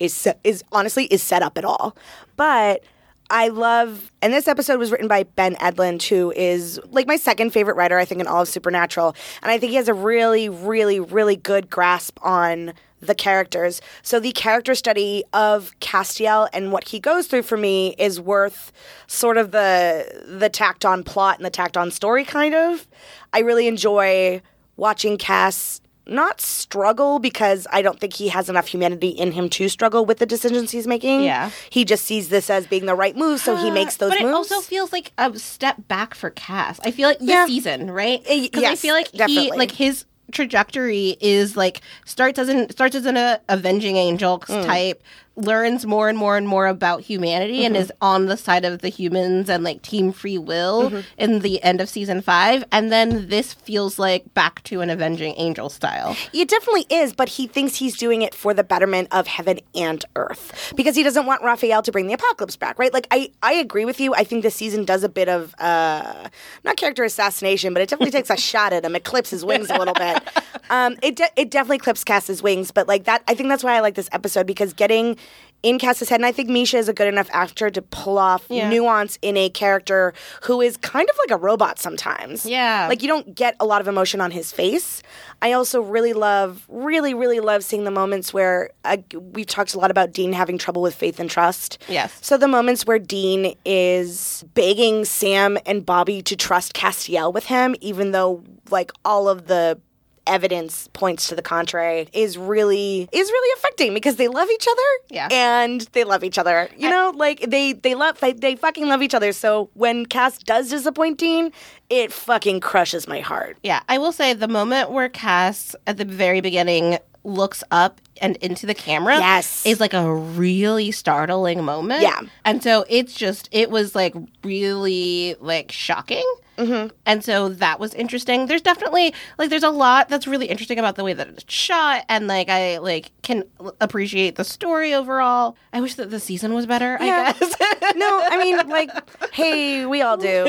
is is honestly is set up at all. But I love, and this episode was written by Ben Edlund, who is, like, my second favorite writer, I think, in all of Supernatural, and I think he has a really, really, really good grasp on the characters. So the character study of Castiel and what he goes through for me is worth sort of the the tacked on plot and the tacked on story, kind of. I really enjoy watching Cass not struggle, because I don't think he has enough humanity in him to struggle with the decisions he's making. Yeah. He just sees this as being the right move, so he makes those moves. But it moves. also feels like a step back for Cass. I feel like this yeah. season, right? Because yes, I feel like definitely. he, like, his... trajectory is, like, starts as an starts as an uh, avenging angel mm. type, learns more and more and more about humanity, mm-hmm. and is on the side of the humans and, like, Team Free Will mm-hmm. in the end of season five, and then this feels like back to an avenging angel style. It definitely is, but he thinks he's doing it for the betterment of heaven and earth, because he doesn't want Raphael to bring the apocalypse back, right? Like, I, I agree with you. I think this season does a bit of uh, not character assassination, but it definitely takes a shot at him. It clips his wings a little bit. Um, it de- it definitely clips Cass's wings, but, like, that, I think that's why I like this episode, because getting in Cass's head, and I think Misha is a good enough actor to pull off yeah. nuance in a character who is kind of like a robot sometimes. Yeah. Like, you don't get a lot of emotion on his face. I also really love, really, really love seeing the moments where, uh, we've talked a lot about Dean having trouble with faith and trust. Yes. So the moments where Dean is begging Sam and Bobby to trust Castiel with him, even though, like, all of the evidence points to the contrary is really is really affecting, because they love each other. Yeah. And they love each other. You I, know, like they they love they fucking love each other. So when Cass does disappoint Dean, it fucking crushes my heart. Yeah. I will say the moment where Cass at the very beginning looks up and into the camera yes. is like a really startling moment. Yeah. And so it's just, it was like really like shocking. Mm-hmm. And so that was interesting. There's definitely, like, there's a lot that's really interesting about the way that it's shot. And, like, I, like, can appreciate the story overall. I wish that the season was better, yeah. I guess. No, I mean, like, hey, we all do.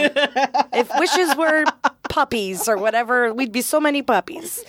If wishes were puppies or whatever, we'd be so many puppies.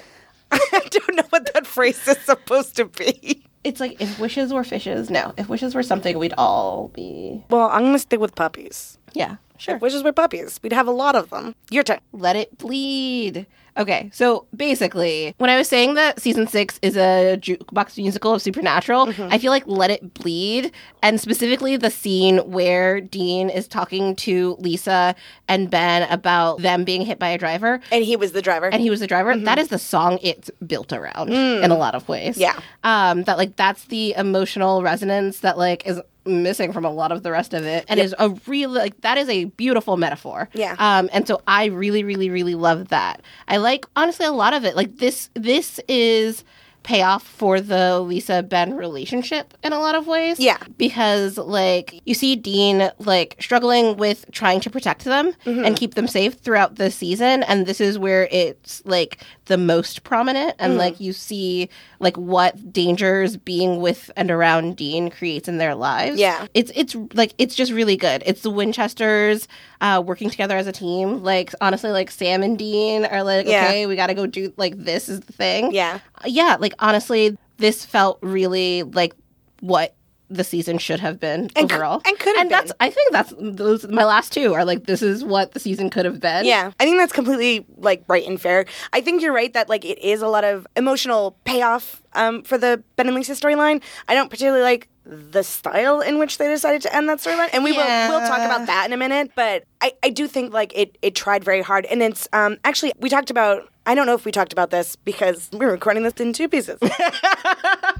I don't know what that phrase is supposed to be. It's like, if wishes were fishes, no. If wishes were something, we'd all be... Well, I'm going to stick with puppies. Yeah, sure. If wishes were puppies, we'd have a lot of them. Your turn. Let it bleed. Okay, so basically, when I was saying that season six is a jukebox musical of Supernatural, mm-hmm. I feel like Let It Bleed, and specifically the scene where Dean is talking to Lisa and Ben about them being hit by a driver. And he was the driver. And he was the driver. Mm-hmm. That is the song it's built around mm. in a lot of ways. Yeah. Um, that like that's the emotional resonance that like is missing from a lot of the rest of it, and yep. is a real like that is a beautiful metaphor. Yeah. Um, and so I really, really, really love that. I like honestly a lot of it. Like this, this is payoff for the Lisa Ben relationship in a lot of ways. Yeah, because like you see Dean like struggling with trying to protect them mm-hmm. and keep them safe throughout the season, and this is where it's like the most prominent, and mm-hmm. like you see like what dangers being with and around Dean creates in their lives. Yeah, it's it's like it's just really good. It's the Winchesters uh, working together as a team. Like honestly, like Sam and Dean are like, yeah. okay, we got to go do like this is the thing. Yeah, yeah. Like honestly, this felt really like what the season should have been and overall, c- and could have and been. That's I think that's those my last two are like this is what the season could have been. Yeah, I think that's completely like right and fair. I think you're right that like it is a lot of emotional payoff um, for the Ben and Lisa storyline. I don't particularly like the style in which they decided to end that storyline, and we yeah. will we'll talk about that in a minute. But I, I do think like it it tried very hard, and it's um actually we talked about. I don't know if we talked about this because we're recording this in two pieces. um,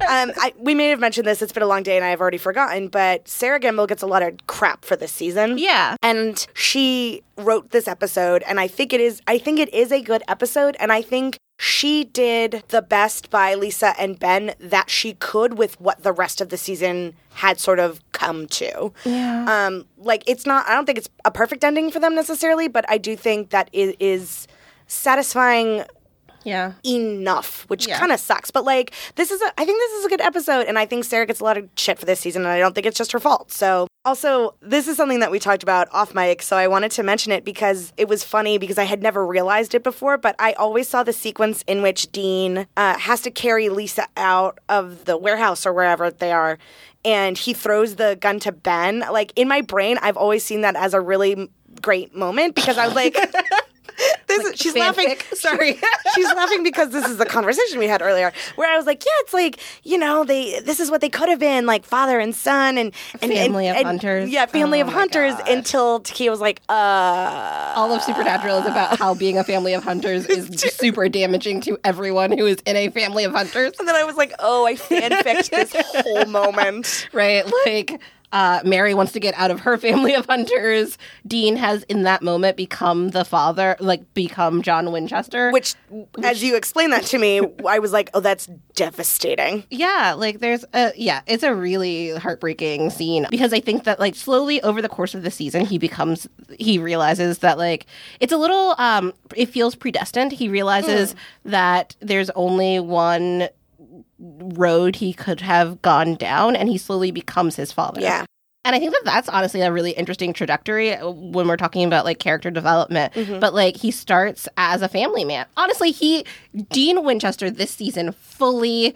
I, we may have mentioned this. It's been a long day and I've already forgotten. But Sera Gamble gets a lot of crap for this season. Yeah. And she wrote this episode. And I think it is I think it is a good episode. And I think she did the best by Lisa and Ben that she could with what the rest of the season had sort of come to. Yeah. Um, like, it's not... I don't think it's a perfect ending for them necessarily. But I do think that it is... satisfying yeah. enough, which yeah. kind of sucks. But, like, this is a, I think this is a good episode, and I think Sera gets a lot of shit for this season, and I don't think it's just her fault. So, also, this is something that we talked about off mic, so I wanted to mention it because it was funny because I had never realized it before, but I always saw the sequence in which Dean uh, has to carry Lisa out of the warehouse or wherever they are, and he throws the gun to Ben. Like, in my brain, I've always seen that as a really great moment because I was like... This like is, she's laughing. Fic. Sorry, she's laughing because this is the conversation we had earlier, where I was like, "Yeah, it's like you know, they. This is what they could have been, like father and son, and, and family and, and, of hunters. And, yeah, family oh of hunters." Gosh. Until Takia was like, "Uh." All of Supernatural is about how being a family of hunters is super damaging to everyone who is in a family of hunters. And then I was like, "Oh, I fanficked this whole moment, right?" Like. Uh, Mary wants to get out of her family of hunters. Dean has, in that moment, become the father, like, become John Winchester. Which, which as you explained that to me, I was like, oh, that's devastating. Yeah, like, there's a, yeah, it's a really heartbreaking scene. Because I think that, like, slowly over the course of the season, he becomes, he realizes that, like, it's a little, um, it feels predestined. He realizes mm. that there's only one road he could have gone down, and he slowly becomes his father. Yeah. And I think that that's honestly a really interesting trajectory when we're talking about, like, character development. Mm-hmm. But, like, he starts as a family man. Honestly, he, Dean Winchester this season fully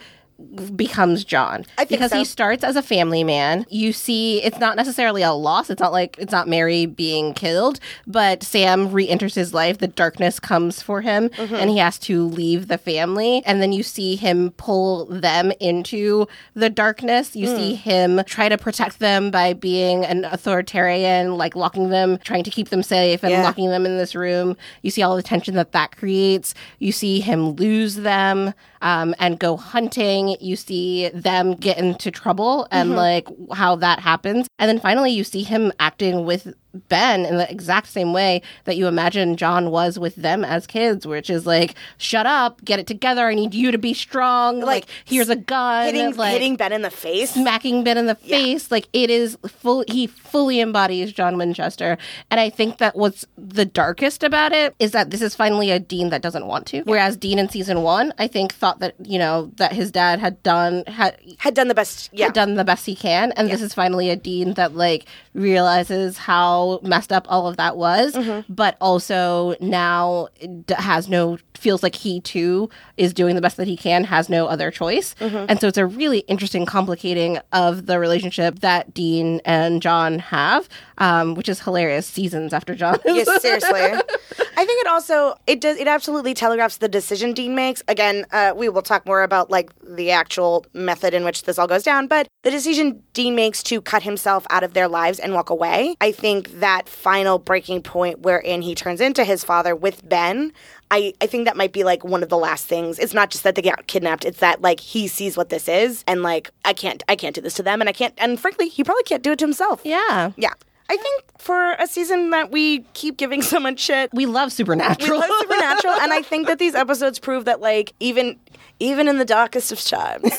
becomes John. I think because so. He starts as a family man. You see, it's not necessarily a loss. It's not like it's not Mary being killed, but Sam re-enters his life. The darkness comes for him, mm-hmm. and he has to leave the family. And then you see him pull them into the darkness. You mm. see him try to protect them by being an authoritarian, like locking them, trying to keep them safe and yeah. locking them in this room. You see all the tension that that creates. You see him lose them um, and go hunting. You see them get into trouble and mm-hmm. like how that happens. And then finally, you see him acting with Ben in the exact same way that you imagine John was with them as kids, which is like, shut up, get it together, I need you to be strong, like, like here's a gun, hitting, like, hitting Ben in the face, smacking Ben in the yeah. face, like it is full. He fully embodies John Winchester, and I think that what's the darkest about it is that this is finally a Dean that doesn't want to yeah. whereas Dean in season one, I think, thought that, you know, that his dad had done had, had done the best yeah. had done the best he can, and yeah. this is finally a Dean that like realizes how messed up all of that was, mm-hmm. but also now has no feels like he too is doing the best that he can, has no other choice, mm-hmm. and so it's a really interesting complicating of the relationship that Dean and John have, um, which is hilarious. Seasons after John, yes, seriously. I think it also it does it absolutely telegraphs the decision Dean makes. Again, uh, we will talk more about like the actual method in which this all goes down, but the decision Dean makes to cut himself out of their lives and walk away, I think. That final breaking point wherein he turns into his father with Ben, I, I think that might be, like, one of the last things. It's not just that they get kidnapped. It's that, like, he sees what this is and, like, I can't I can't do this to them. And I can't – and, frankly, he probably can't do it to himself. Yeah. Yeah. I think for a season that we keep giving so much shit. We love Supernatural. We love Supernatural. And I think that these episodes prove that, like, even even in the darkest of times.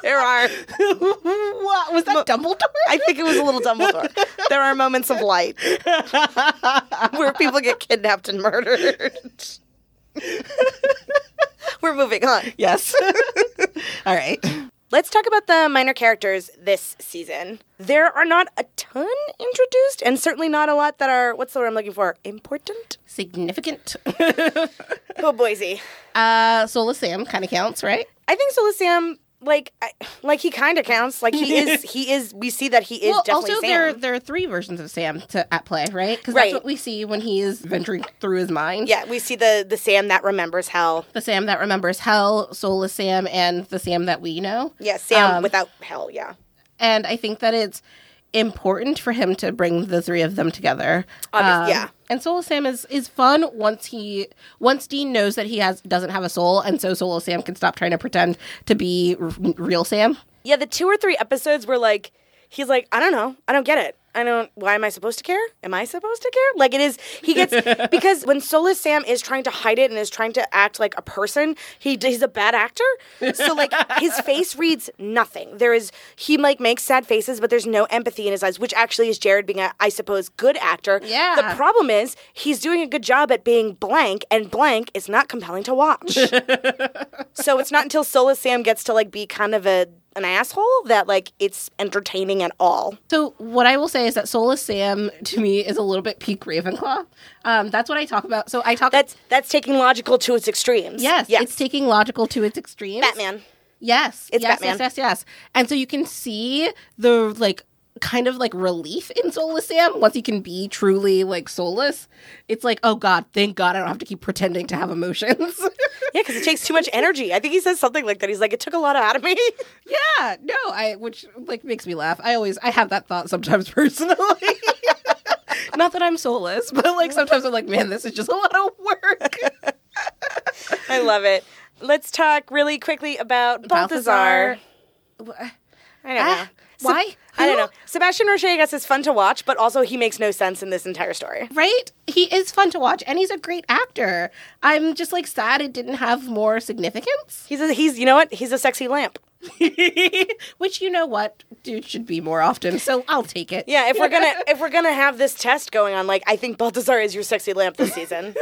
There are. What? Was that Mo- Dumbledore? I think it was a little Dumbledore. There are moments of light where people get kidnapped and murdered. We're moving on. Yes. All right. Let's talk about the minor characters this season. There are not a ton introduced, and certainly not a lot that are, what's the word I'm looking for? Important? Significant. Oh, Boise. Uh, Soulless Sam kind of counts, right? I think Soulless Sam... Like, I, like he kind of counts. Like he is, he is. We see that he is well, definitely also, Sam. Also, there there are three versions of Sam to at play, right? Because right. that's what we see when he is venturing through his mind. Yeah, we see the the Sam that remembers hell, the Sam that remembers hell, Soulless Sam, and the Sam that we know. Yeah, Sam um, without hell. Yeah, and I think that it's important for him to bring the three of them together. Um, yeah. And Soulless Sam is, is fun once he once Dean knows that he has doesn't have a soul, and so Soulless Sam can stop trying to pretend to be r- real Sam. Yeah, the two or three episodes were like, he's like, I don't know, I don't get it. I don't, why am I supposed to care? Am I supposed to care? Like it is, he gets, because when Soulless Sam is trying to hide it and is trying to act like a person, he he's a bad actor. So like his face reads nothing. There is, he like makes sad faces, but there's no empathy in his eyes, which actually is Jared being a, I suppose, good actor. Yeah. The problem is he's doing a good job at being blank, and blank is not compelling to watch. So it's not until Soulless Sam gets to like be kind of a, an asshole that like it's entertaining at all. So what I will say is that Soulless Sam to me is a little bit peak Ravenclaw. Um, that's what I talk about. So I talk that's that's taking logical to its extremes. Yes, yes. It's taking logical to its extremes. Batman. Yes, it's yes, Batman. Yes, yes, yes. And so you can see the like kind of like relief in Soulless Sam once he can be truly like soulless. It's like, oh God, thank God I don't have to keep pretending to have emotions. Yeah, because it takes too much energy. I think he says something like that. He's like, it took a lot out of me. Yeah, no, I which like makes me laugh. I always I have that thought sometimes personally. Not that I'm soulless, but like sometimes I'm like, man, this is just a lot of work. I love it. Let's talk really quickly about Balthazar. Balthazar. I don't know. Ah, why? Who? I don't know. Sebastian Roche, I guess, is fun to watch, but also he makes no sense in this entire story. Right? He is fun to watch, and he's a great actor. I'm just, like, sad it didn't have more significance. He's, a, he's you know what? He's a sexy lamp. Which, you know what? Dude should be more often, so I'll take it. Yeah, if we're gonna if we're gonna have this test going on, like, I think Balthazar is your sexy lamp this season.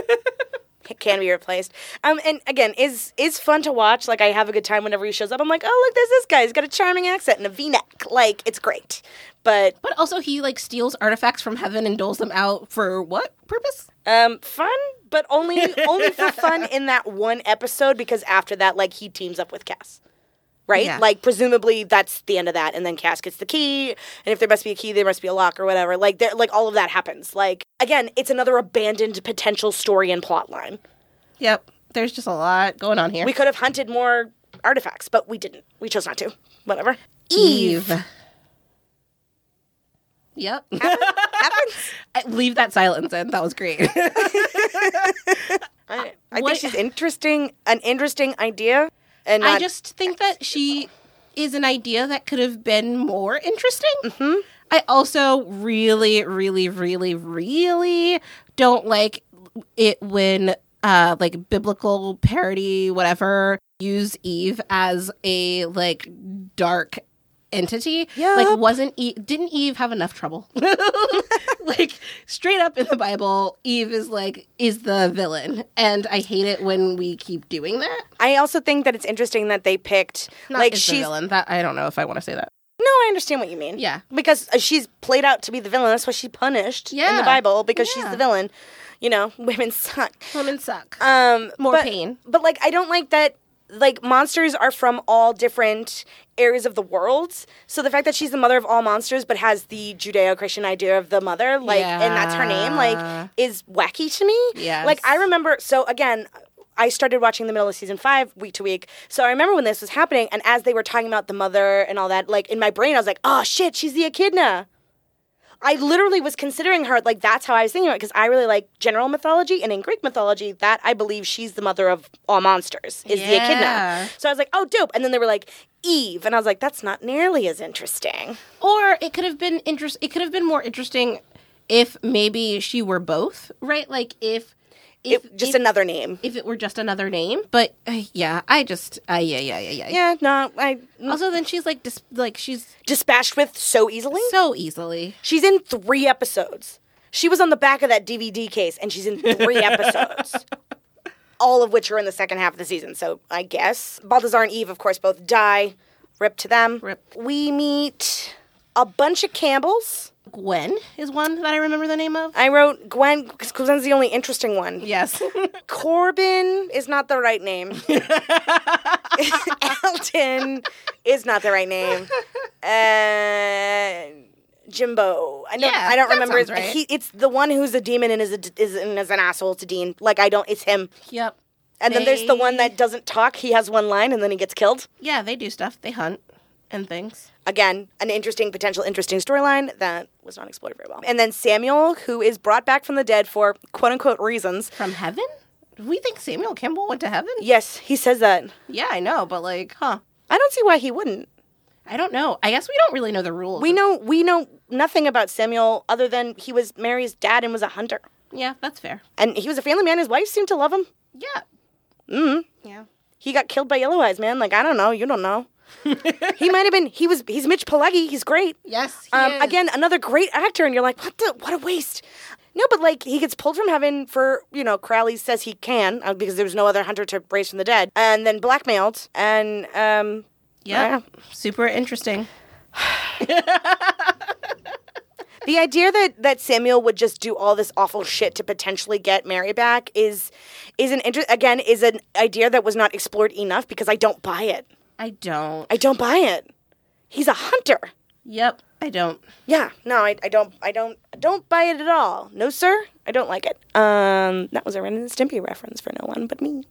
can be replaced. Um, and again, is is fun to watch. Like, I have a good time whenever he shows up. I'm like, oh, look, there's this guy. He's got a charming accent and a V-neck. Like, it's great. But but also he, like, steals artifacts from heaven and doles them out for what purpose? Um, fun, but only only for fun in that one episode, because after that, like, he teams up with Cass. Right? Yeah. Like, presumably that's the end of that, and then Cass gets the key, and if there must be a key, there must be a lock or whatever. Like, there, like all of that happens. Like, again, it's another abandoned potential story and plot line. Yep. There's just a lot going on here. We could have hunted more artifacts, but we didn't. We chose not to. Whatever. Eve. Eve. Yep. Happens. Happens. I leave that silence in. That was great. I, I think she's interesting. An interesting idea. And I just think that she is an idea that could have been more interesting. Mm-hmm. I also really, really, really, really don't like it when, uh, like, biblical parody, whatever, use Eve as a, like, dark entity. Yep. Like, wasn't Eve, didn't Eve have enough trouble? Like, straight up in the Bible, Eve is like is the villain, and I hate it when we keep doing that. I also think that it's interesting that they picked Not like she's the villain. That I don't know if I want to say that. No, I understand what you mean. Yeah, because she's played out to be the villain. That's why she's punished yeah. in the Bible, because yeah. she's the villain. You know, women suck. Women suck. Um, more but, pain. But like, I don't like that. Like, monsters are from all different areas of the world. So the fact that she's the mother of all monsters but has the Judeo-Christian idea of the mother, like, yeah. and that's her name, like, is wacky to me. Yes. Like, I remember, so again, I started watching the middle of season five week to week. So I remember when this was happening, and as they were talking about the mother and all that, like, in my brain, I was like, oh, shit, she's the Echidna. I literally was considering her, like, that's how I was thinking about it, because I really like general mythology, and in Greek mythology, that I believe she's the mother of all monsters, is yeah. the Echidna. So I was like, oh, dope. And then they were like, Eve. And I was like, that's not nearly as interesting. Or it could have been interest. It could have been more interesting if maybe she were both, right? Like, if... If, it, just if, another name. If it were just another name. But, uh, yeah, I just, uh, yeah, yeah, yeah, yeah. Yeah, no, I... Also, then she's, like, dis- like she's... Dispatched with so easily? So easily. She's in three episodes. She was on the back of that D V D case, and she's in three episodes. All of which are in the second half of the season, so I guess. Balthazar and Eve, of course, both die. Rip to them. Rip. We meet a bunch of Campbells. Gwen is one that I remember the name of. I wrote Gwen because Gwen's the only interesting one. Yes. Corbin is not the right name. Elton is not the right name. And uh, Jimbo. I don't, yeah, I don't remember. Right. He, it's the one who's a demon and is, a, is and is an asshole to Dean. Like, I don't, it's him. Yep. And they... then there's the one that doesn't talk. He has one line and then he gets killed. Yeah, they do stuff. They hunt. And things. Again, an interesting, potential interesting storyline that was not explored very well. And then Samuel, who is brought back from the dead for quote-unquote reasons. From heaven? Do we think Samuel Campbell went to heaven? Yes, he says that. Yeah, I know, but like, huh. I don't see why he wouldn't. I don't know. I guess we don't really know the rules. We know we know nothing about Samuel other than he was Mary's dad and was a hunter. Yeah, that's fair. And he was a family man. His wife seemed to love him. Yeah. Mm-hmm. Yeah. He got killed by Yellow Eyes, man. Like, I don't know. You don't know. He might have been. He was. He's Mitch Pileggi. He's great. Yes. He um, is. Again, another great actor, and you're like, what the? What a waste. No, but like he gets pulled from heaven for you know Crowley says he can uh, because there was no other hunter to raise from the dead, and then blackmailed, and um, yeah, super interesting. The idea that, that Samuel would just do all this awful shit to potentially get Mary back is is an inter- again is an idea that was not explored enough because I don't buy it. I don't. I don't buy it. He's a hunter. Yep, I don't. Yeah, no, I, I don't. I don't. I don't buy it at all. No, sir, I don't like it. Um, that was a Ren and Stimpy reference for no one but me.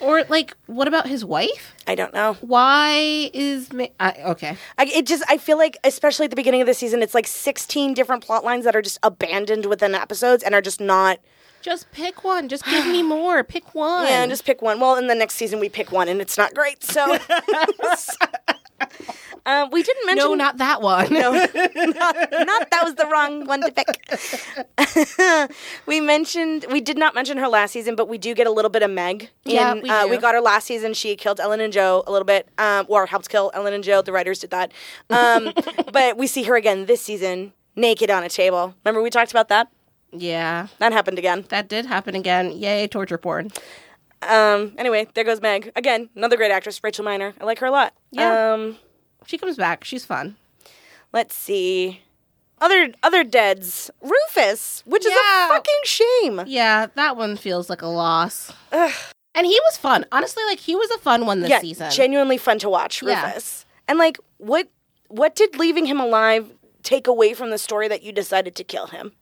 Or like, what about his wife? I don't know. Why is Ma- I, okay? I, it just. I feel like, especially at the beginning of the season, it's like sixteen different plot lines that are just abandoned within episodes and are just not. Just pick one. Just give me more. Pick one. Yeah, just pick one. Well, in the next season, we pick one, and it's not great. So um, we didn't mention. No, not that one. No, not, not that was the wrong one to pick. we mentioned we did not mention her last season, but we do get a little bit of Meg. In, yeah, we do. Uh, we got her last season. She killed Ellen and Jo a little bit, um, or helped kill Ellen and Jo. The writers did that, um, but we see her again this season, naked on a table. Remember we talked about that. Yeah. That happened again. That did happen again. Yay, torture porn. Um. Anyway, there goes Meg. Again, another great actress, Rachel Miner. I like her a lot. Yeah. Um, she comes back. She's fun. Let's see. Other other deads. Rufus, which yeah. is a fucking shame. Yeah, that one feels like a loss. Ugh. And he was fun. Honestly, like, he was a fun one this yeah, season. Genuinely fun to watch, Rufus. Yeah. And, like, what what did leaving him alive take away from the story that you decided to kill him?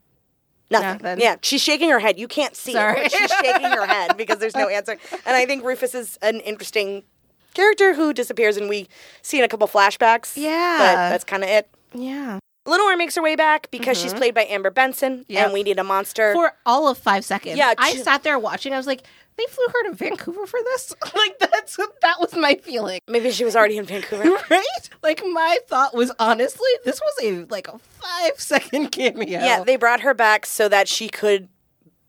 Nothing. Nothing. Yeah, she's shaking her head. You can't see Sorry. it. She's shaking her head because there's no answer. And I think Rufus is an interesting character who disappears, and we see in a couple flashbacks. Yeah. But that's kind of it. Yeah. Lenore makes her way back because mm-hmm. she's played by Amber Benson, yep. and we need a monster. For all of five seconds. Yeah, I she- sat there watching. I was like, they flew her to Vancouver for this? Like, that's that was my feeling. Maybe she was already in Vancouver. Right? Like, my thought was, honestly, this was a, like, a five-second cameo. Yeah, they brought her back so that she could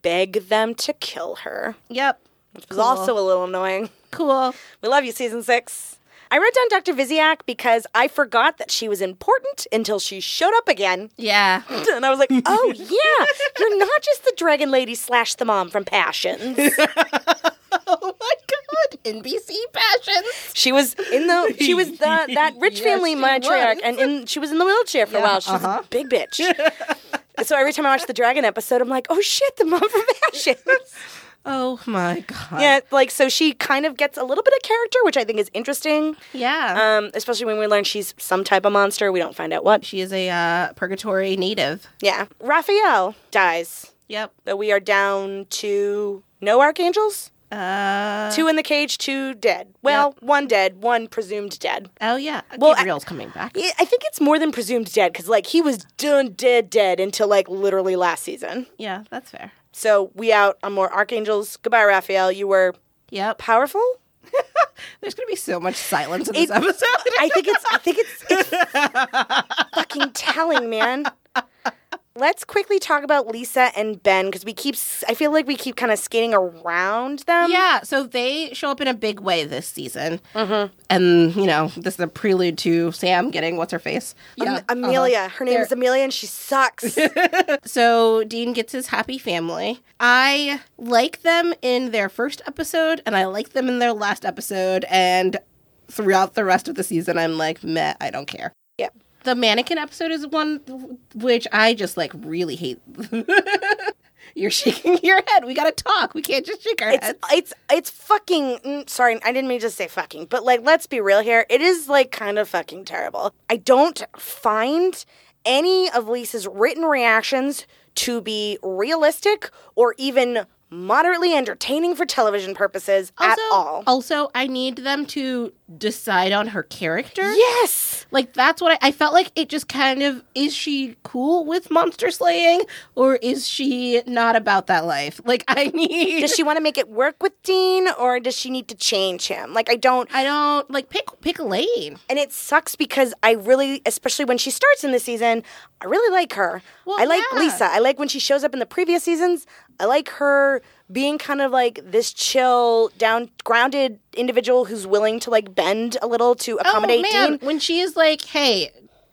beg them to kill her. Yep. Which cool. was also a little annoying. Cool. We love you, season six. I wrote down Doctor Viziak because I forgot that she was important until she showed up again. Yeah. And I was like, oh, yeah, you're not just the dragon lady slash the mom from Passions. Oh, my God. N B C Passions. She was in the, she was the, that rich yes, family matriarch, and in, she was in the wheelchair for yeah, a while. She's uh-huh. a big bitch. So every time I watch the dragon episode, I'm like, oh, shit, the mom from Passions. Oh, my God. Yeah, like, so she kind of gets a little bit of character, which I think is interesting. Yeah. Um, especially when we learn she's some type of monster. We don't find out what. She is a uh, Purgatory native. Yeah. Raphael dies. Yep. So we are down to no archangels? Uh, two in the cage, two dead. Well, yep. one dead, one presumed dead. Oh, yeah. Well, Gabriel's I, coming back. I think it's more than presumed dead, because, like, he was done dead dead until, like, literally last season. Yeah, that's fair. So we out on more archangels. Goodbye, Raphael. You were yep. powerful. There's gonna be so much silence in it, this episode. I think it's I think it's, it's fucking telling, man. Let's quickly talk about Lisa and Ben because we keep. I feel like we keep kind of skating around them. Yeah. So they show up in a big way this season, mm-hmm. and you know this is a prelude to Sam getting what's her face. Yeah. Um, Amelia. Uh-huh. Her name They're... is Amelia, and she sucks. So Dean gets his happy family. I like them in their first episode, and I like them in their last episode, and throughout the rest of the season, I'm like, meh, I don't care. Yeah. The mannequin episode is one which I just, like, really hate. You're shaking your head. We gotta talk. We can't just shake our it's, heads. It's, it's fucking... Sorry, I didn't mean to say fucking, but, like, let's be real here. It is, like, kind of fucking terrible. I don't find any of Lisa's written reactions to be realistic or even moderately entertaining for television purposes also, at all. Also, I need them to decide on her character. Yes! Like, that's what I, I felt like it just kind of, is she cool with monster slaying, or is she not about that life? Like, I need... Does she want to make it work with Dean, or does she need to change him? Like, I don't... I don't... Like, pick, pick a lane. And it sucks because I really, especially when she starts in this season, I really like her. Well, I like yeah. Lisa. I like when she shows up in the previous seasons. I like her being kind of like this chill, down, grounded individual who's willing to like bend a little to accommodate Dean. Oh, man. When she is like, hey,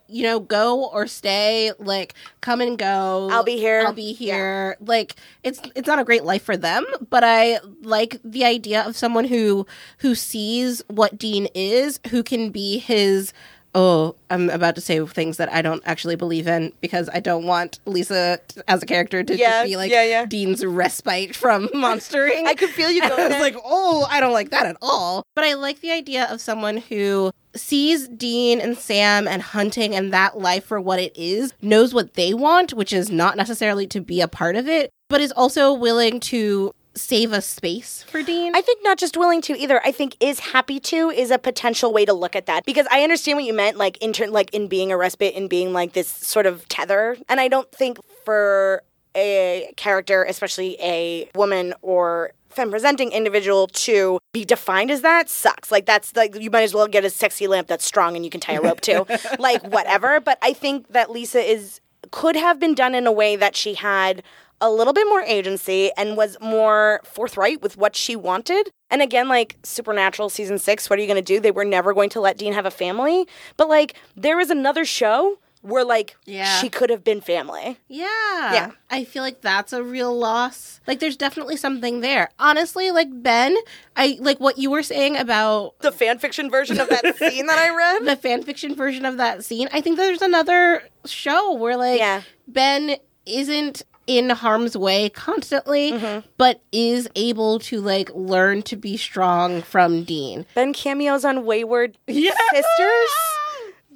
you know, go or stay, like, come and go. I'll be here. I'll be here. Yeah. Like, it's it's not a great life for them, but I like the idea of someone who who sees what Dean is, who can be his... Oh, I'm about to say things that I don't actually believe in because I don't want Lisa t- as a character to yeah, just be like yeah, yeah. Dean's respite from monstering. I could feel you going. I was like, oh, I don't like that at all. But I like the idea of someone who sees Dean and Sam and hunting and that life for what it is, knows what they want, which is not necessarily to be a part of it, but is also willing to save a space for Dean. I think not just willing to either. I think is happy to is a potential way to look at that because I understand what you meant, like in ter- like in being a respite, in being like this sort of tether. And I don't think for a character, especially a woman or femme-presenting individual, to be defined as that sucks. Like that's like you might as well get a sexy lamp that's strong and you can tie a rope to, like whatever. But I think that Lisa is could have been done in a way that she had a little bit more agency and was more forthright with what she wanted. And again, like, Supernatural Season six, what are you going to do? They were never going to let Dean have a family. But, like, there is another show we're like, yeah. she could have been family. Yeah. Yeah. I feel like that's a real loss. Like, there's definitely something there. Honestly, like, Ben, I like what you were saying about... The fan fiction version of that scene that I read? The fan fiction version of that scene. I think there's another show where, like, yeah. Ben isn't... in harm's way constantly, mm-hmm. but is able to, like, learn to be strong from Dean. Ben cameos on Wayward yeah. Sisters.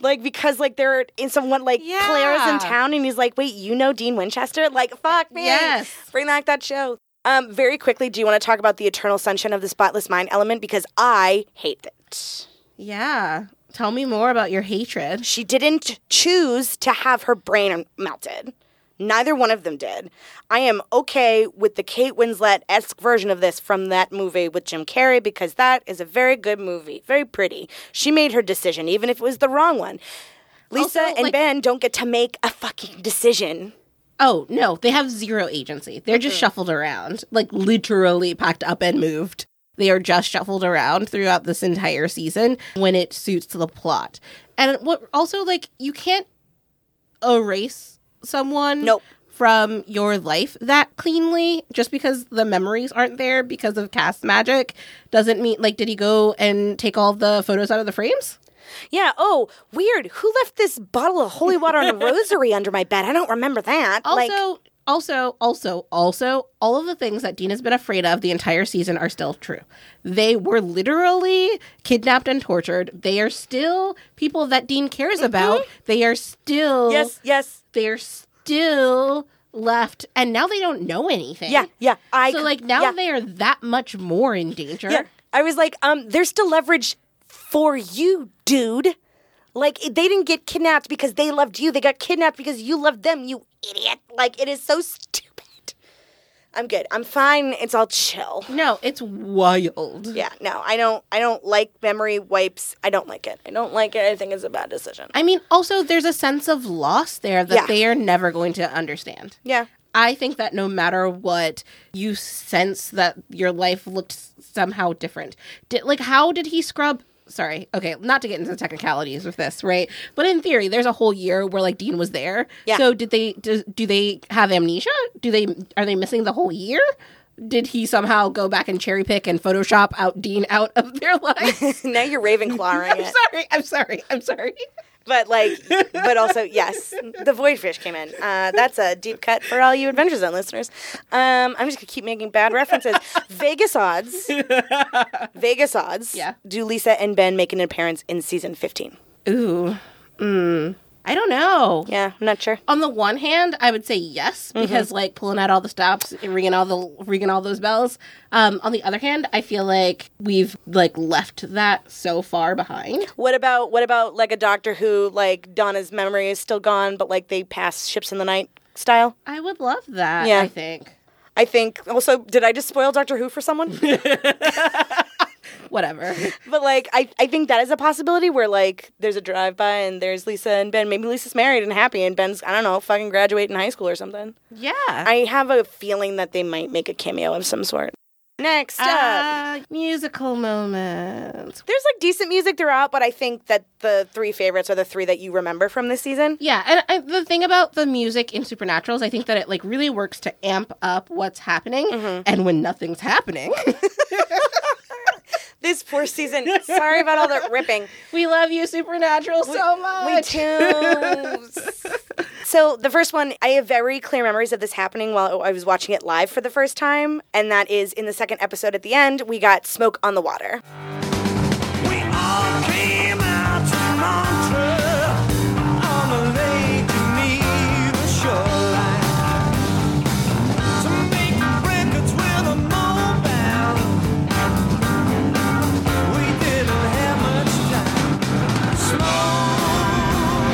Like, because, like, they're in someone, like, yeah. Claire's in town, and he's like, wait, you know Dean Winchester? Like, fuck me. Yes. Bring back that show. Um, very quickly, do you want to talk about the Eternal Sunshine of the Spotless Mind element? Because I hate it. Yeah. Tell me more about your hatred. She didn't choose to have her brain melted. Neither one of them did. I am okay with the Kate Winslet-esque version of this from that movie with Jim Carrey because that is a very good movie. Very pretty. She made her decision, even if it was the wrong one. Lisa also, and like, Ben don't get to make a fucking decision. Oh, no. They have zero agency. They're just mm-hmm. shuffled around. Like, literally packed up and moved. They are just shuffled around throughout this entire season when it suits the plot. And what also, like, you can't erase... someone nope. from your life that cleanly just because the memories aren't there because of cast magic doesn't mean like did he go and take all the photos out of the frames? Yeah. Oh, weird. Who left this bottle of holy water on a rosary under my bed? I don't remember that. Also, like... also, also, also, all of the things that Dean has been afraid of the entire season are still true. They were literally kidnapped and tortured. They are still people that Dean cares mm-hmm. about. They are still... Yes, yes. They're still left. And now they don't know anything. Yeah, yeah. I, so, like, now yeah. they are that much more in danger. Yeah. I was like, um, they're still leveraged for you, dude. Like, they didn't get kidnapped because they loved you. They got kidnapped because you loved them, you idiot. Like, it is so stupid. I'm good. I'm fine. It's all chill. No, it's wild. Yeah, no, I don't I don't like memory wipes. I don't like it. I don't like it. I think it's a bad decision. I mean, also, there's a sense of loss there that yeah. they are never going to understand. Yeah. I think that no matter what, you sense that your life looked somehow different. Did, like, how did he scrub... Sorry. Okay, not to get into the technicalities of this, right? But in theory, there's a whole year where like Dean was there. Yeah. So did they do, do they have amnesia? Do they are they missing the whole year? Did he somehow go back and cherry pick and Photoshop out Dean out of their life? Now you're Ravenclaw-ing it. Sorry. I'm sorry. I'm sorry. But like but also yes, the void fish came in. Uh, that's a deep cut for all you Adventure Zone listeners. Um, I'm just gonna keep making bad references. Vegas odds. Vegas odds. Yeah. Do Lisa and Ben make an appearance in season fifteen? Ooh. Mm. I don't know. Yeah, I'm not sure. On the one hand, I would say yes because mm-hmm. like pulling out all the stops, and ringing all the ringing all those bells. Um, on the other hand, I feel like we've like left that so far behind. What about what about like a Doctor Who like Donna's memory is still gone, but like they pass ships in the night style? I would love that. Yeah. I think. I think. Also, did I just spoil Doctor Who for someone? Whatever. But, like, I, I think that is a possibility where, like, there's a drive-by and there's Lisa and Ben. Maybe Lisa's married and happy and Ben's, I don't know, fucking graduating high school or something. Yeah. I have a feeling that they might make a cameo of some sort. Next up. Uh, musical moments. There's, like, decent music throughout, but I think that the three favorites are the three that you remember from this season. Yeah, and I, the thing about the music in Supernatural is I think that it, like, really works to amp up what's happening mm-hmm. and when nothing's happening. This poor season. Sorry about all that ripping. We love you, Supernatural, we, so much. We too. So the first one, I have very clear memories of this happening while I was watching it live for the first time, and that is in the second episode at the end, we got Smoke on the Water. We all came out to Montreux on the Lake Geneva shoreline to make records with a mobile. We didn't have much time. Smoke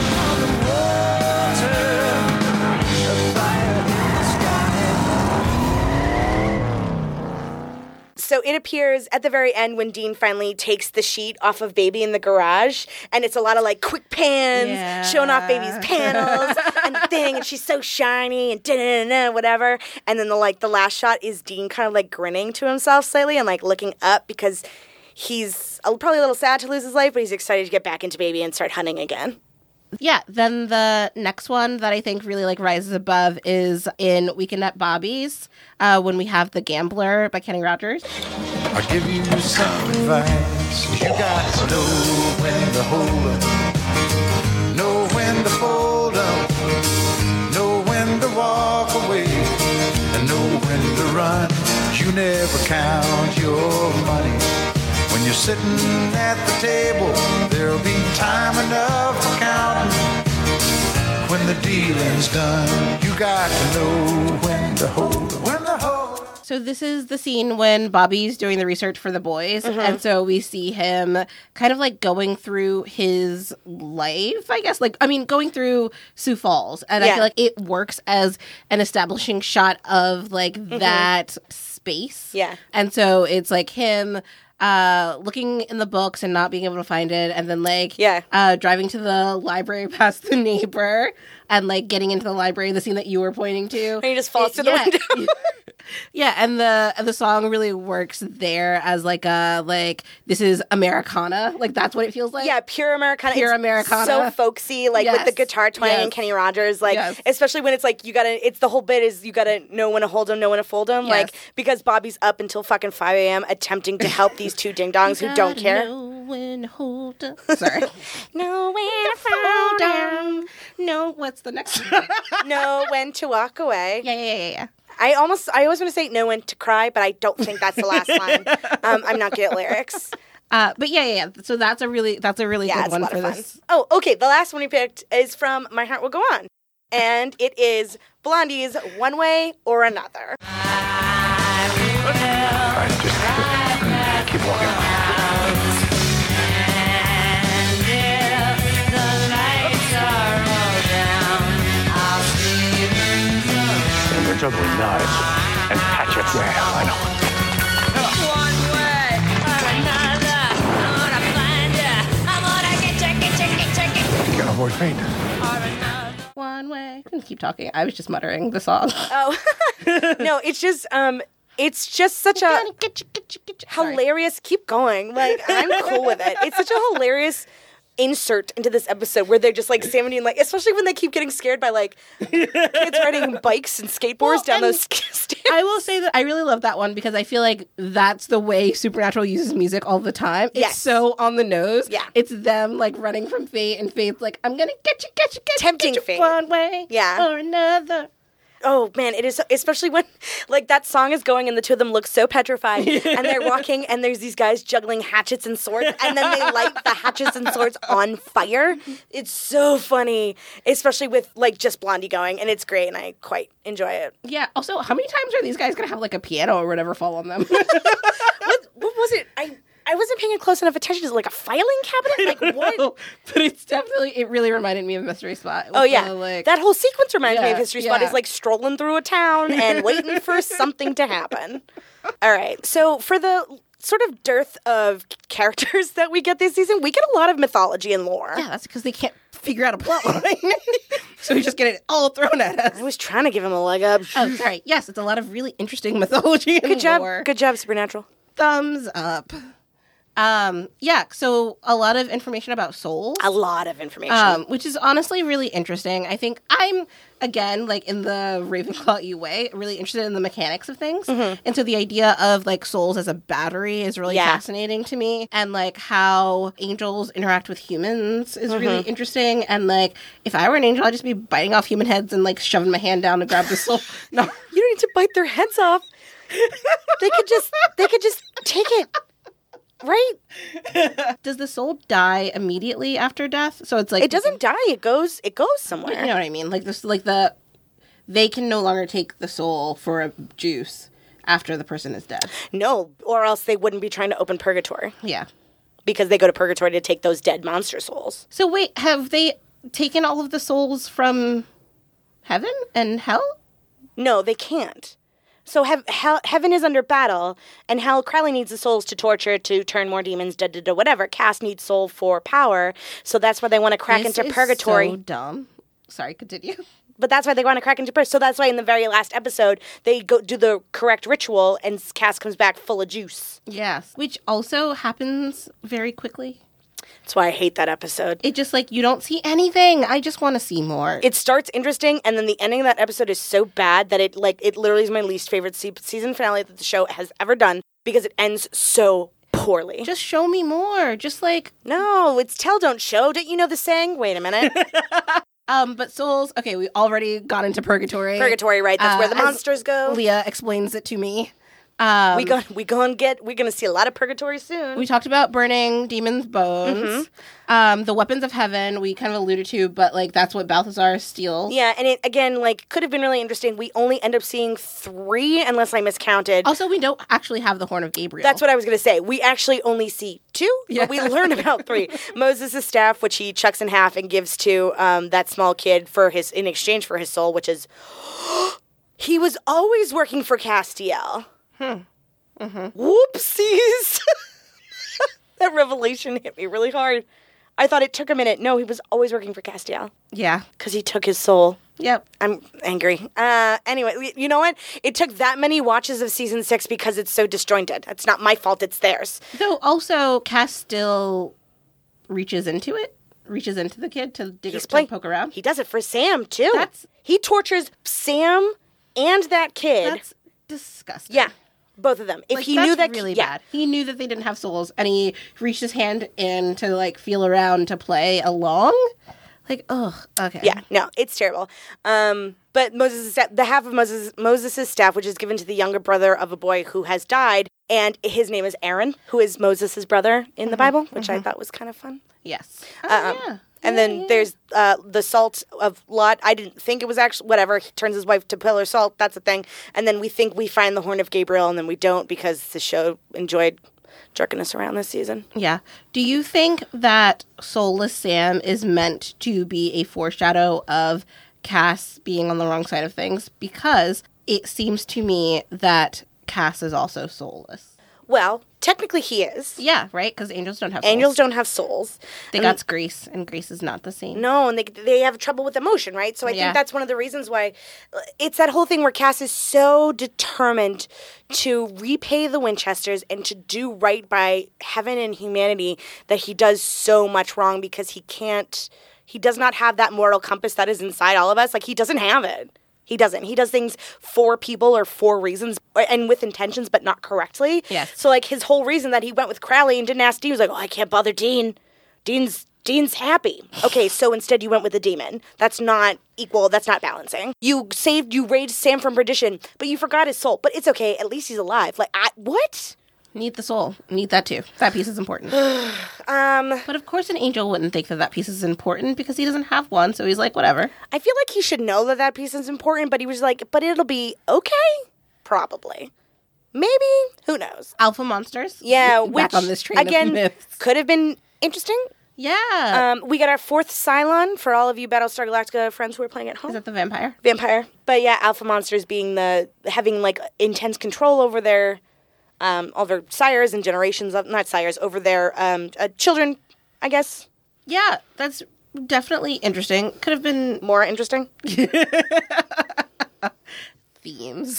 on the water, a fire in the sky. So it appears at the very end when Dean finally takes the sheet off of Baby in the garage, and it's a lot of like quick pans, yeah. showing off Baby's panels and the thing, and she's so shiny and da-da-da-da, whatever. And then the like the last shot is Dean kind of like grinning to himself slightly and like looking up because he's a- probably a little sad to lose his life, but he's excited to get back into Baby and start hunting again. Yeah. Then the next one that I think really like rises above is in Weekend at Bobby's uh, when we have The Gambler by Kenny Rogers. I'll give you some advice. You got to know when to hold up, know when to fold up, know when to walk away, and know when to run. You never count your money. When you're sitting at the table, there'll be time enough for counting. When the dealing's done, you got to know when to hold up, when to hold. So this is the scene when Bobby's doing the research for the boys. Mm-hmm. And so we see him kind of like going through his life, I guess. Like, I mean, going through Sioux Falls. And yeah. I feel like it works as an establishing shot of like mm-hmm. that space. Yeah. And so it's like him uh, looking in the books and not being able to find it. And then like yeah. uh, driving to the library past the neighbor and like getting into the library, the scene that you were pointing to. And he just falls it, through yeah. the window. Yeah, and the the song really works there as like a like this is Americana, like that's what it feels like. Yeah, pure Americana. Pure it's Americana. So folksy, like yes. with the guitar twang yes. and Kenny Rogers, like yes. especially when it's like you gotta. It's the whole bit is you gotta know when to hold them, know when to fold them, yes. like because Bobby's up until fucking five a.m. attempting to help these two ding dongs who don't care. Know when to hold them. Sorry. Know when to fold them. Know what's the next one? Know when to walk away. Yeah, yeah, yeah, yeah. I almost, I always want to say know when to cry, but I don't think that's the last line. Um, I'm not good at lyrics. Uh, but yeah, yeah, yeah. So that's a really, that's a really yeah, good one for this. Oh, okay. The last one we picked is from My Heart Will Go On. And it is Blondie's One Way or Another. I just, I keep walking. Juggling knives and hatchets. Yeah, I know. One way or another, I'm gonna find ya. I'm gonna get ya, get ya, get ya, get ya. You can avoid fate. One way. I'm gonna keep talking. I was just muttering the song. Oh no, it's just um, it's just such a get ya, get ya, get ya. Hilarious. Sorry. Keep going. Like I'm cool with it. It's such a hilarious insert into this episode where they're just like Sammy and like, especially when they keep getting scared by like kids riding bikes and skateboards well, down and those stairs. I will say that I really love that one because I feel like that's the way Supernatural uses music all the time. It's yes. so on the nose. Yeah, it's them like running from fate and fate's like, I'm gonna get you, get you, get tempting you, get you fate one way yeah. or another. Oh, man, it is, especially when, like, that song is going and the two of them look so petrified, and they're walking, and there's these guys juggling hatchets and swords, and then they light the hatchets and swords on fire. It's so funny, especially with, like, just Blondie going, and it's great, and I quite enjoy it. Yeah, also, how many times are these guys going to have, like, a piano or whatever fall on them? what, what was it? I... I wasn't paying close enough attention. Is it like a filing cabinet? Like what? Know, but it's definitely, it really reminded me of Mystery Spot. Oh, yeah. The, like, that whole sequence reminds yeah, me of Mystery yeah. Spot. Is like strolling through a town and waiting for something to happen. All right. So for the sort of dearth of characters that we get this season, we get a lot of mythology and lore. Yeah, that's because they can't figure out a plot line. So we just get it all thrown at us. I was trying to give him a leg up. Oh, sorry. Yes, it's a lot of really interesting mythology and Good job. lore. Good job, Supernatural. Thumbs up. Um, yeah, so a lot of information about souls. A lot of information. Um, which is honestly really interesting. I think I'm, again, like in the Ravenclaw-y way, really interested in the mechanics of things. Mm-hmm. And so the idea of like souls as a battery is really yeah. fascinating to me. And like how angels interact with humans is mm-hmm. really interesting. And like if I were an angel, I'd just be biting off human heads and like shoving my hand down to grab the soul. No, you don't need to bite their heads off. They could just, they could just take it. Right? Does the soul die immediately after death? So it's like it doesn't die. It goes. It goes somewhere. You know what I mean? Like this. Like the they can no longer take the soul for a juice after the person is dead. No, or else they wouldn't be trying to open Purgatory. Yeah, because they go to Purgatory to take those dead monster souls. So wait, have they taken all of the souls from heaven and hell? No, they can't. So have, hell, heaven is under battle, and hell, Crowley needs the souls to torture, to turn more demons, da da da, whatever. Cass needs soul for power, so that's why they want to crack this into is Purgatory. So dumb. Sorry, continue. But that's why they want to crack into Purgatory. So that's why in the very last episode, they go do the correct ritual, and Cass comes back full of juice. Yes, which also happens very quickly. That's why I hate that episode. It just, like, you don't see anything. I just want to see more. It starts interesting, and then the ending of that episode is so bad that it, like, it literally is my least favorite se- season finale that the show has ever done because it ends so poorly. Just show me more. Just, like... No, it's tell, don't show. Don't you know the saying? Wait a minute. Um, but souls, okay, we already got into Purgatory. Purgatory, right. That's uh, where the monsters go. Leah explains it to me. Um, we go, we go and get, we're going to see a lot of Purgatory soon. We talked about burning demons' bones. Mm-hmm. Um, the weapons of heaven, we kind of alluded to, but, like, that's what Balthazar steals. Yeah, and it, again, like, could have been really interesting. We only end up seeing three, unless I miscounted. Also, we don't actually have the Horn of Gabriel. That's what I was going to say. We actually only see two, yeah. But we learn about three. Moses' staff, which he chucks in half and gives to um, that small kid for his in exchange for his soul, which is, he was always working for Castiel. Hmm. Mm-hmm. Whoopsies. That revelation hit me really hard. I thought it took a minute. No, he was always working for Castiel. Yeah. Because he took his soul. Yep. I'm angry. Uh, anyway, you know what? It took that many watches of season six because it's so disjointed. It's not my fault. It's theirs. Though also, Castiel reaches into it. Reaches into the kid to dig it, to poke around. He does it for Sam, too. That's... He tortures Sam and that kid. That's disgusting. Yeah. Both of them. If like, he that's knew that really yeah. bad. He knew that they didn't have souls, and he reached his hand in to like feel around to play along. Like, ugh, okay. Yeah, no, it's terrible. Um, but Moses, the half of Moses Moses' staff, which is given to the younger brother of a boy who has died, and his name is Aaron, who is Moses' brother in mm-hmm. the Bible, which mm-hmm. I thought was kind of fun. Yes. Oh, uh, yeah. And then yeah. there's uh, the salt of Lot. I didn't think it was actually, whatever. He turns his wife to pillar salt. That's a thing. And then we think we find the Horn of Gabriel, and then we don't because the show enjoyed jerking us around this season. Yeah. Do you think that Soulless Sam is meant to be a foreshadow of Cass being on the wrong side of things? Because it seems to me that Cass is also soulless. Well, technically he is. Yeah, right? Because angels don't have souls. Angels don't have souls. They and got grace, and grace is not the same. No, and they they have trouble with emotion, right? So I yeah. think that's one of the reasons why it's that whole thing where Cass is so determined to repay the Winchesters and to do right by heaven and humanity that he does so much wrong because he can't, he does not have that moral compass that is inside all of us. Like, he doesn't have it. He doesn't. He does things for people or for reasons and with intentions, but not correctly. Yes. So, like, his whole reason that he went with Crowley and didn't ask Dean was like, oh, I can't bother Dean. Dean's Dean's happy. Okay, so instead you went with a demon. That's not equal. That's not balancing. You saved, you raised Sam from perdition, but you forgot his soul. But it's okay. At least he's alive. Like, I, what? Need the soul. Need that, too. That piece is important. um, but, of course, an angel wouldn't think that that piece is important because he doesn't have one, so he's like, whatever. I feel like he should know that that piece is important, but he was like, but it'll be okay? Probably. Maybe. Who knows? Alpha monsters. Yeah, Back which, on this train again, of myths. Could have been interesting. Yeah. Um, we got our fourth Cylon for all of you Battlestar Galactica friends who are playing at home. Is that the vampire? Vampire. But, yeah, alpha monsters being the, having, like, intense control over their... Um, all their sires and generations of, not sires, over their um, uh, children, I guess. Yeah, that's definitely interesting. Could have been more interesting. Themes.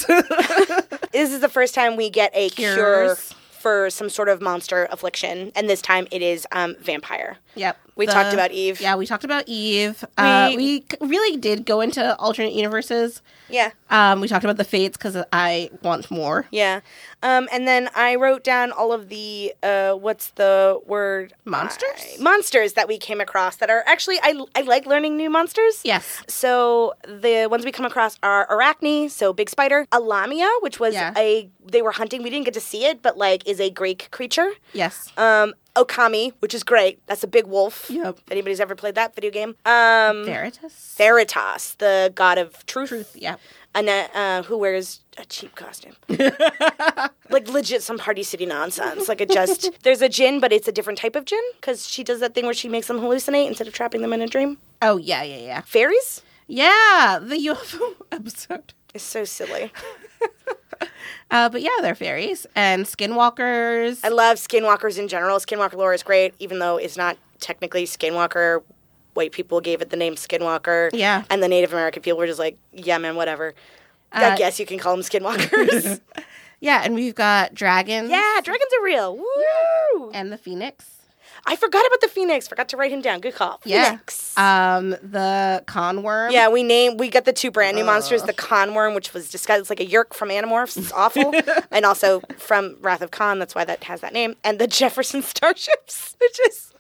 This is the first time we get a Cures. cure for some sort of monster affliction, and this time it is um, vampire. Yep. We the, talked about Eve. Yeah, we talked about Eve. We, uh, we really did go into alternate universes. Yeah. Um, we talked about the fates because I want more. Yeah. Um, and then I wrote down all of the, uh, what's the word? Monsters? I, monsters that we came across that are actually, I, I like learning new monsters. Yes. So the ones we come across are Arachne, so big spider. Alamia, which was yeah. a, they were hunting. We didn't get to see it, but like is a Greek creature. Yes. Um. Okami, which is great. That's a big wolf. Yep. If anybody's ever played that video game. Um, Theritas? Theritas, the god of truth. Truth, yeah. And, uh, who wears a cheap costume. Like, legit some Party City nonsense. Like, it just... There's a djinn, but it's a different type of djinn, because she does that thing where she makes them hallucinate instead of trapping them in a dream. Oh, yeah, yeah, yeah. Fairies? Yeah, the U F O episode. It's so silly. Uh, but yeah, they're fairies and skinwalkers. I love skinwalkers in general. Skinwalker lore is great, even though it's not technically skinwalker. White people gave it the name skinwalker. Yeah. And the Native American people were just like, yeah, man, whatever. Uh, I guess you can call them skinwalkers. Yeah, and we've got dragons. Yeah, dragons are real. Woo! And the phoenix. I forgot about the Phoenix. Forgot to write him down. Good call. Phoenix. Yeah. Um, the Conworm. Yeah, we named, we got the two brand new uh. monsters. The Conworm, which was discussed. It's like a Yerk from Animorphs. It's awful. And also from Wrath of Khan. That's why that has that name. And the Jefferson Starships, which is...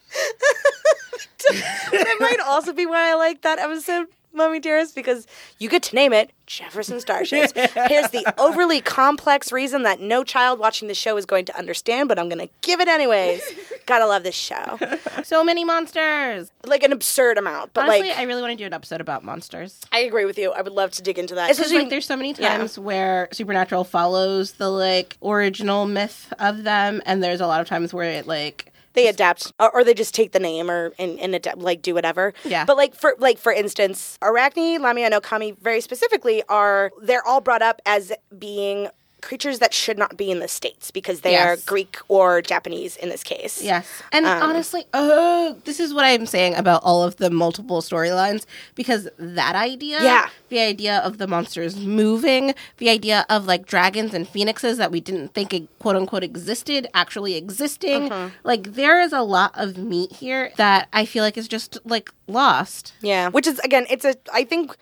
That might also be why I like that episode, Mommy Dearest, because you get to name it Jefferson Starships. Here's the overly complex reason that no child watching the show is going to understand, but I'm going to give it anyways. Gotta love this show. So many monsters. Like an absurd amount. But honestly, like, I really want to do an episode about monsters. I agree with you. I would love to dig into that. It's just like there's so many times yeah. where Supernatural follows the like original myth of them, and there's a lot of times where it like... They adapt, or they just take the name, or and, and adapt, like do whatever. Yeah. But like for like for instance, Arachne, Lamia, and Okami, very specifically, are they're all brought up as being creatures that should not be in the States because they yes. are Greek or Japanese in this case. Yes. And um, honestly, oh, this is what I'm saying about all of the multiple storylines, because that idea, yeah. the idea of the monsters moving, the idea of like dragons and phoenixes that we didn't think quote unquote existed, actually existing. Uh-huh. Like there is a lot of meat here that I feel like is just like lost. Yeah. Which is, again, it's a, I think...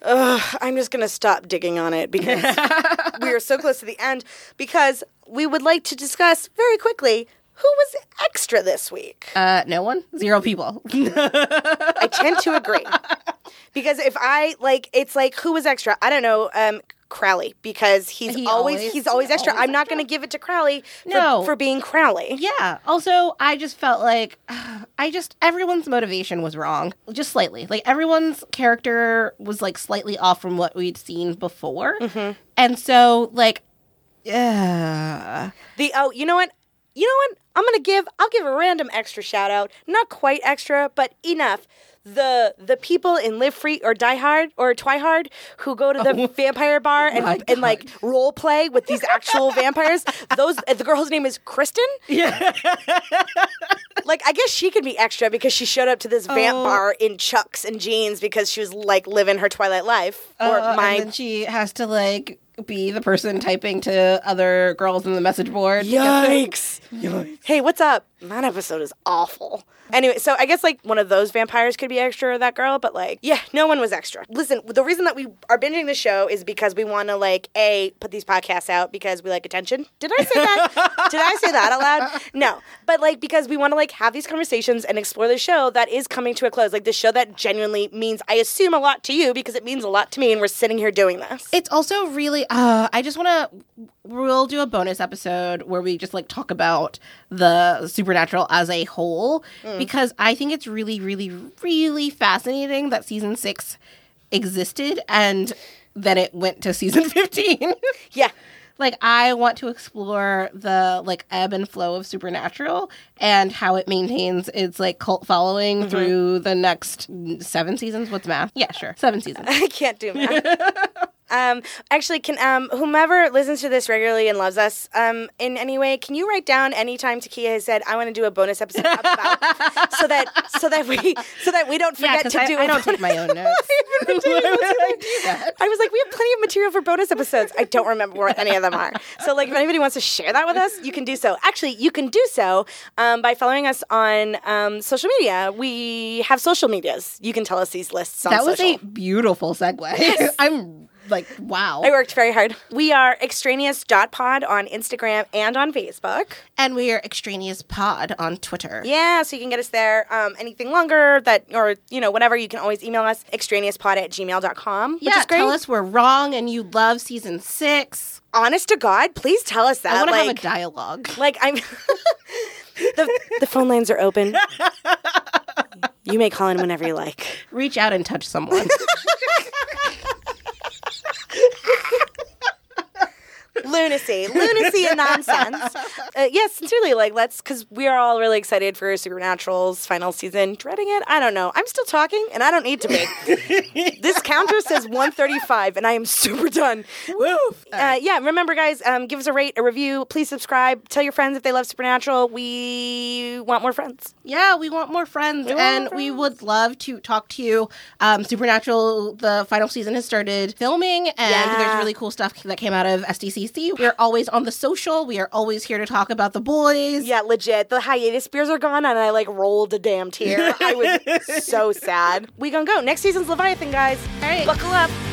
Ugh, I'm just going to stop digging on it because we are so close to the end, because we would like to discuss very quickly who was extra this week. Uh, no one? Zero people. I tend to agree. Because if I, like, it's like, who was extra? I don't know, um... Crowley, because he's he always, always he's always extra. Always I'm not going to give it to Crowley no. for, for being Crowley. Yeah. Also, I just felt like uh, I just everyone's motivation was wrong, just slightly. Like everyone's character was like slightly off from what we'd seen before, mm-hmm. and so like, yeah. Uh, the oh, you know what? You know what? I'm gonna give I'll give a random extra shout out. Not quite extra, but enough. The the people in Live Free or Die Hard or Twihard who go to the oh, vampire bar and, and like role play with these actual vampires. Those the girl's name is Kristen. Yeah. Like I guess she could be extra because she showed up to this vamp oh. bar in chucks and jeans because she was like living her Twilight life. Uh, or my... And then she has to like be the person typing to other girls in the message board. Yikes. Yikes. Hey, what's up? That episode is awful. Anyway, so I guess, like, one of those vampires could be extra or that girl, but, like, yeah, no one was extra. Listen, the reason that we are binging the show is because we want to, like, A, put these podcasts out because we like attention. Did I say that? Did I say that out loud? No. But, like, because we want to, like, have these conversations and explore the show that is coming to a close. Like, the show that genuinely means, I assume, a lot to you because it means a lot to me and we're sitting here doing this. It's also really, uh, I just want to, we'll do a bonus episode where we just, like, talk about the Supernatural as a whole. Mm. Because I think it's really, really, really fascinating that season six existed and then it went to season fifteen. Yeah. Like, I want to explore the, like, ebb and flow of Supernatural and how it maintains its, like, cult following mm-hmm. through the next seven seasons. What's math? Yeah, sure. Seven seasons. I can't do math. Um, actually, can um, whomever listens to this regularly and loves us um, in any way, can you write down any time Takiya has said, I want to do a bonus episode about so that so that we so that we don't forget yeah, to I, do I, I don't take my own notes. I, I was like, we have plenty of material for bonus episodes. I don't remember what any of them are. So like if anybody wants to share that with us, you can do so. Actually, you can do so um, by following us on um, social media. We have social medias. You can tell us these lists on social. That was social. A beautiful segue. Yes. I'm Like, wow. I worked very hard. We are extraneous dot pod on Instagram and on Facebook. And we are extraneous pod on Twitter. Yeah, so you can get us there. Um, anything longer that, or, you know, whatever, you can always email us, extraneous pod at gmail dot com, which yeah, is great. Tell us we're wrong and you love season six. Honest to God, please tell us that. I want to like, have a dialogue. Like, I'm... the, the phone lines are open. You may call in whenever you like. Reach out and touch someone. Lunacy. Lunacy and nonsense. Uh, yes, sincerely, like, let's, because we are all really excited for Supernatural's final season. Dreading it? I don't know. I'm still talking, and I don't need to be. This counter says one thirty-five, and I am super done. Woo! Uh, yeah, remember, guys, um, give us a rate, a review. Please subscribe. Tell your friends if they love Supernatural. We want more friends. Yeah, we want more friends, we want and more friends. We would love to talk to you. Um, Supernatural, the final season has started filming, and yeah. there's really cool stuff that came out of S D C C. busy. We're always on the social. We are always here to talk about the boys. Yeah, legit. The hiatus beers are gone, and I, like, rolled a damn tear. I was so sad. We gonna go. Next season's Leviathan, guys. All right. Buckle up.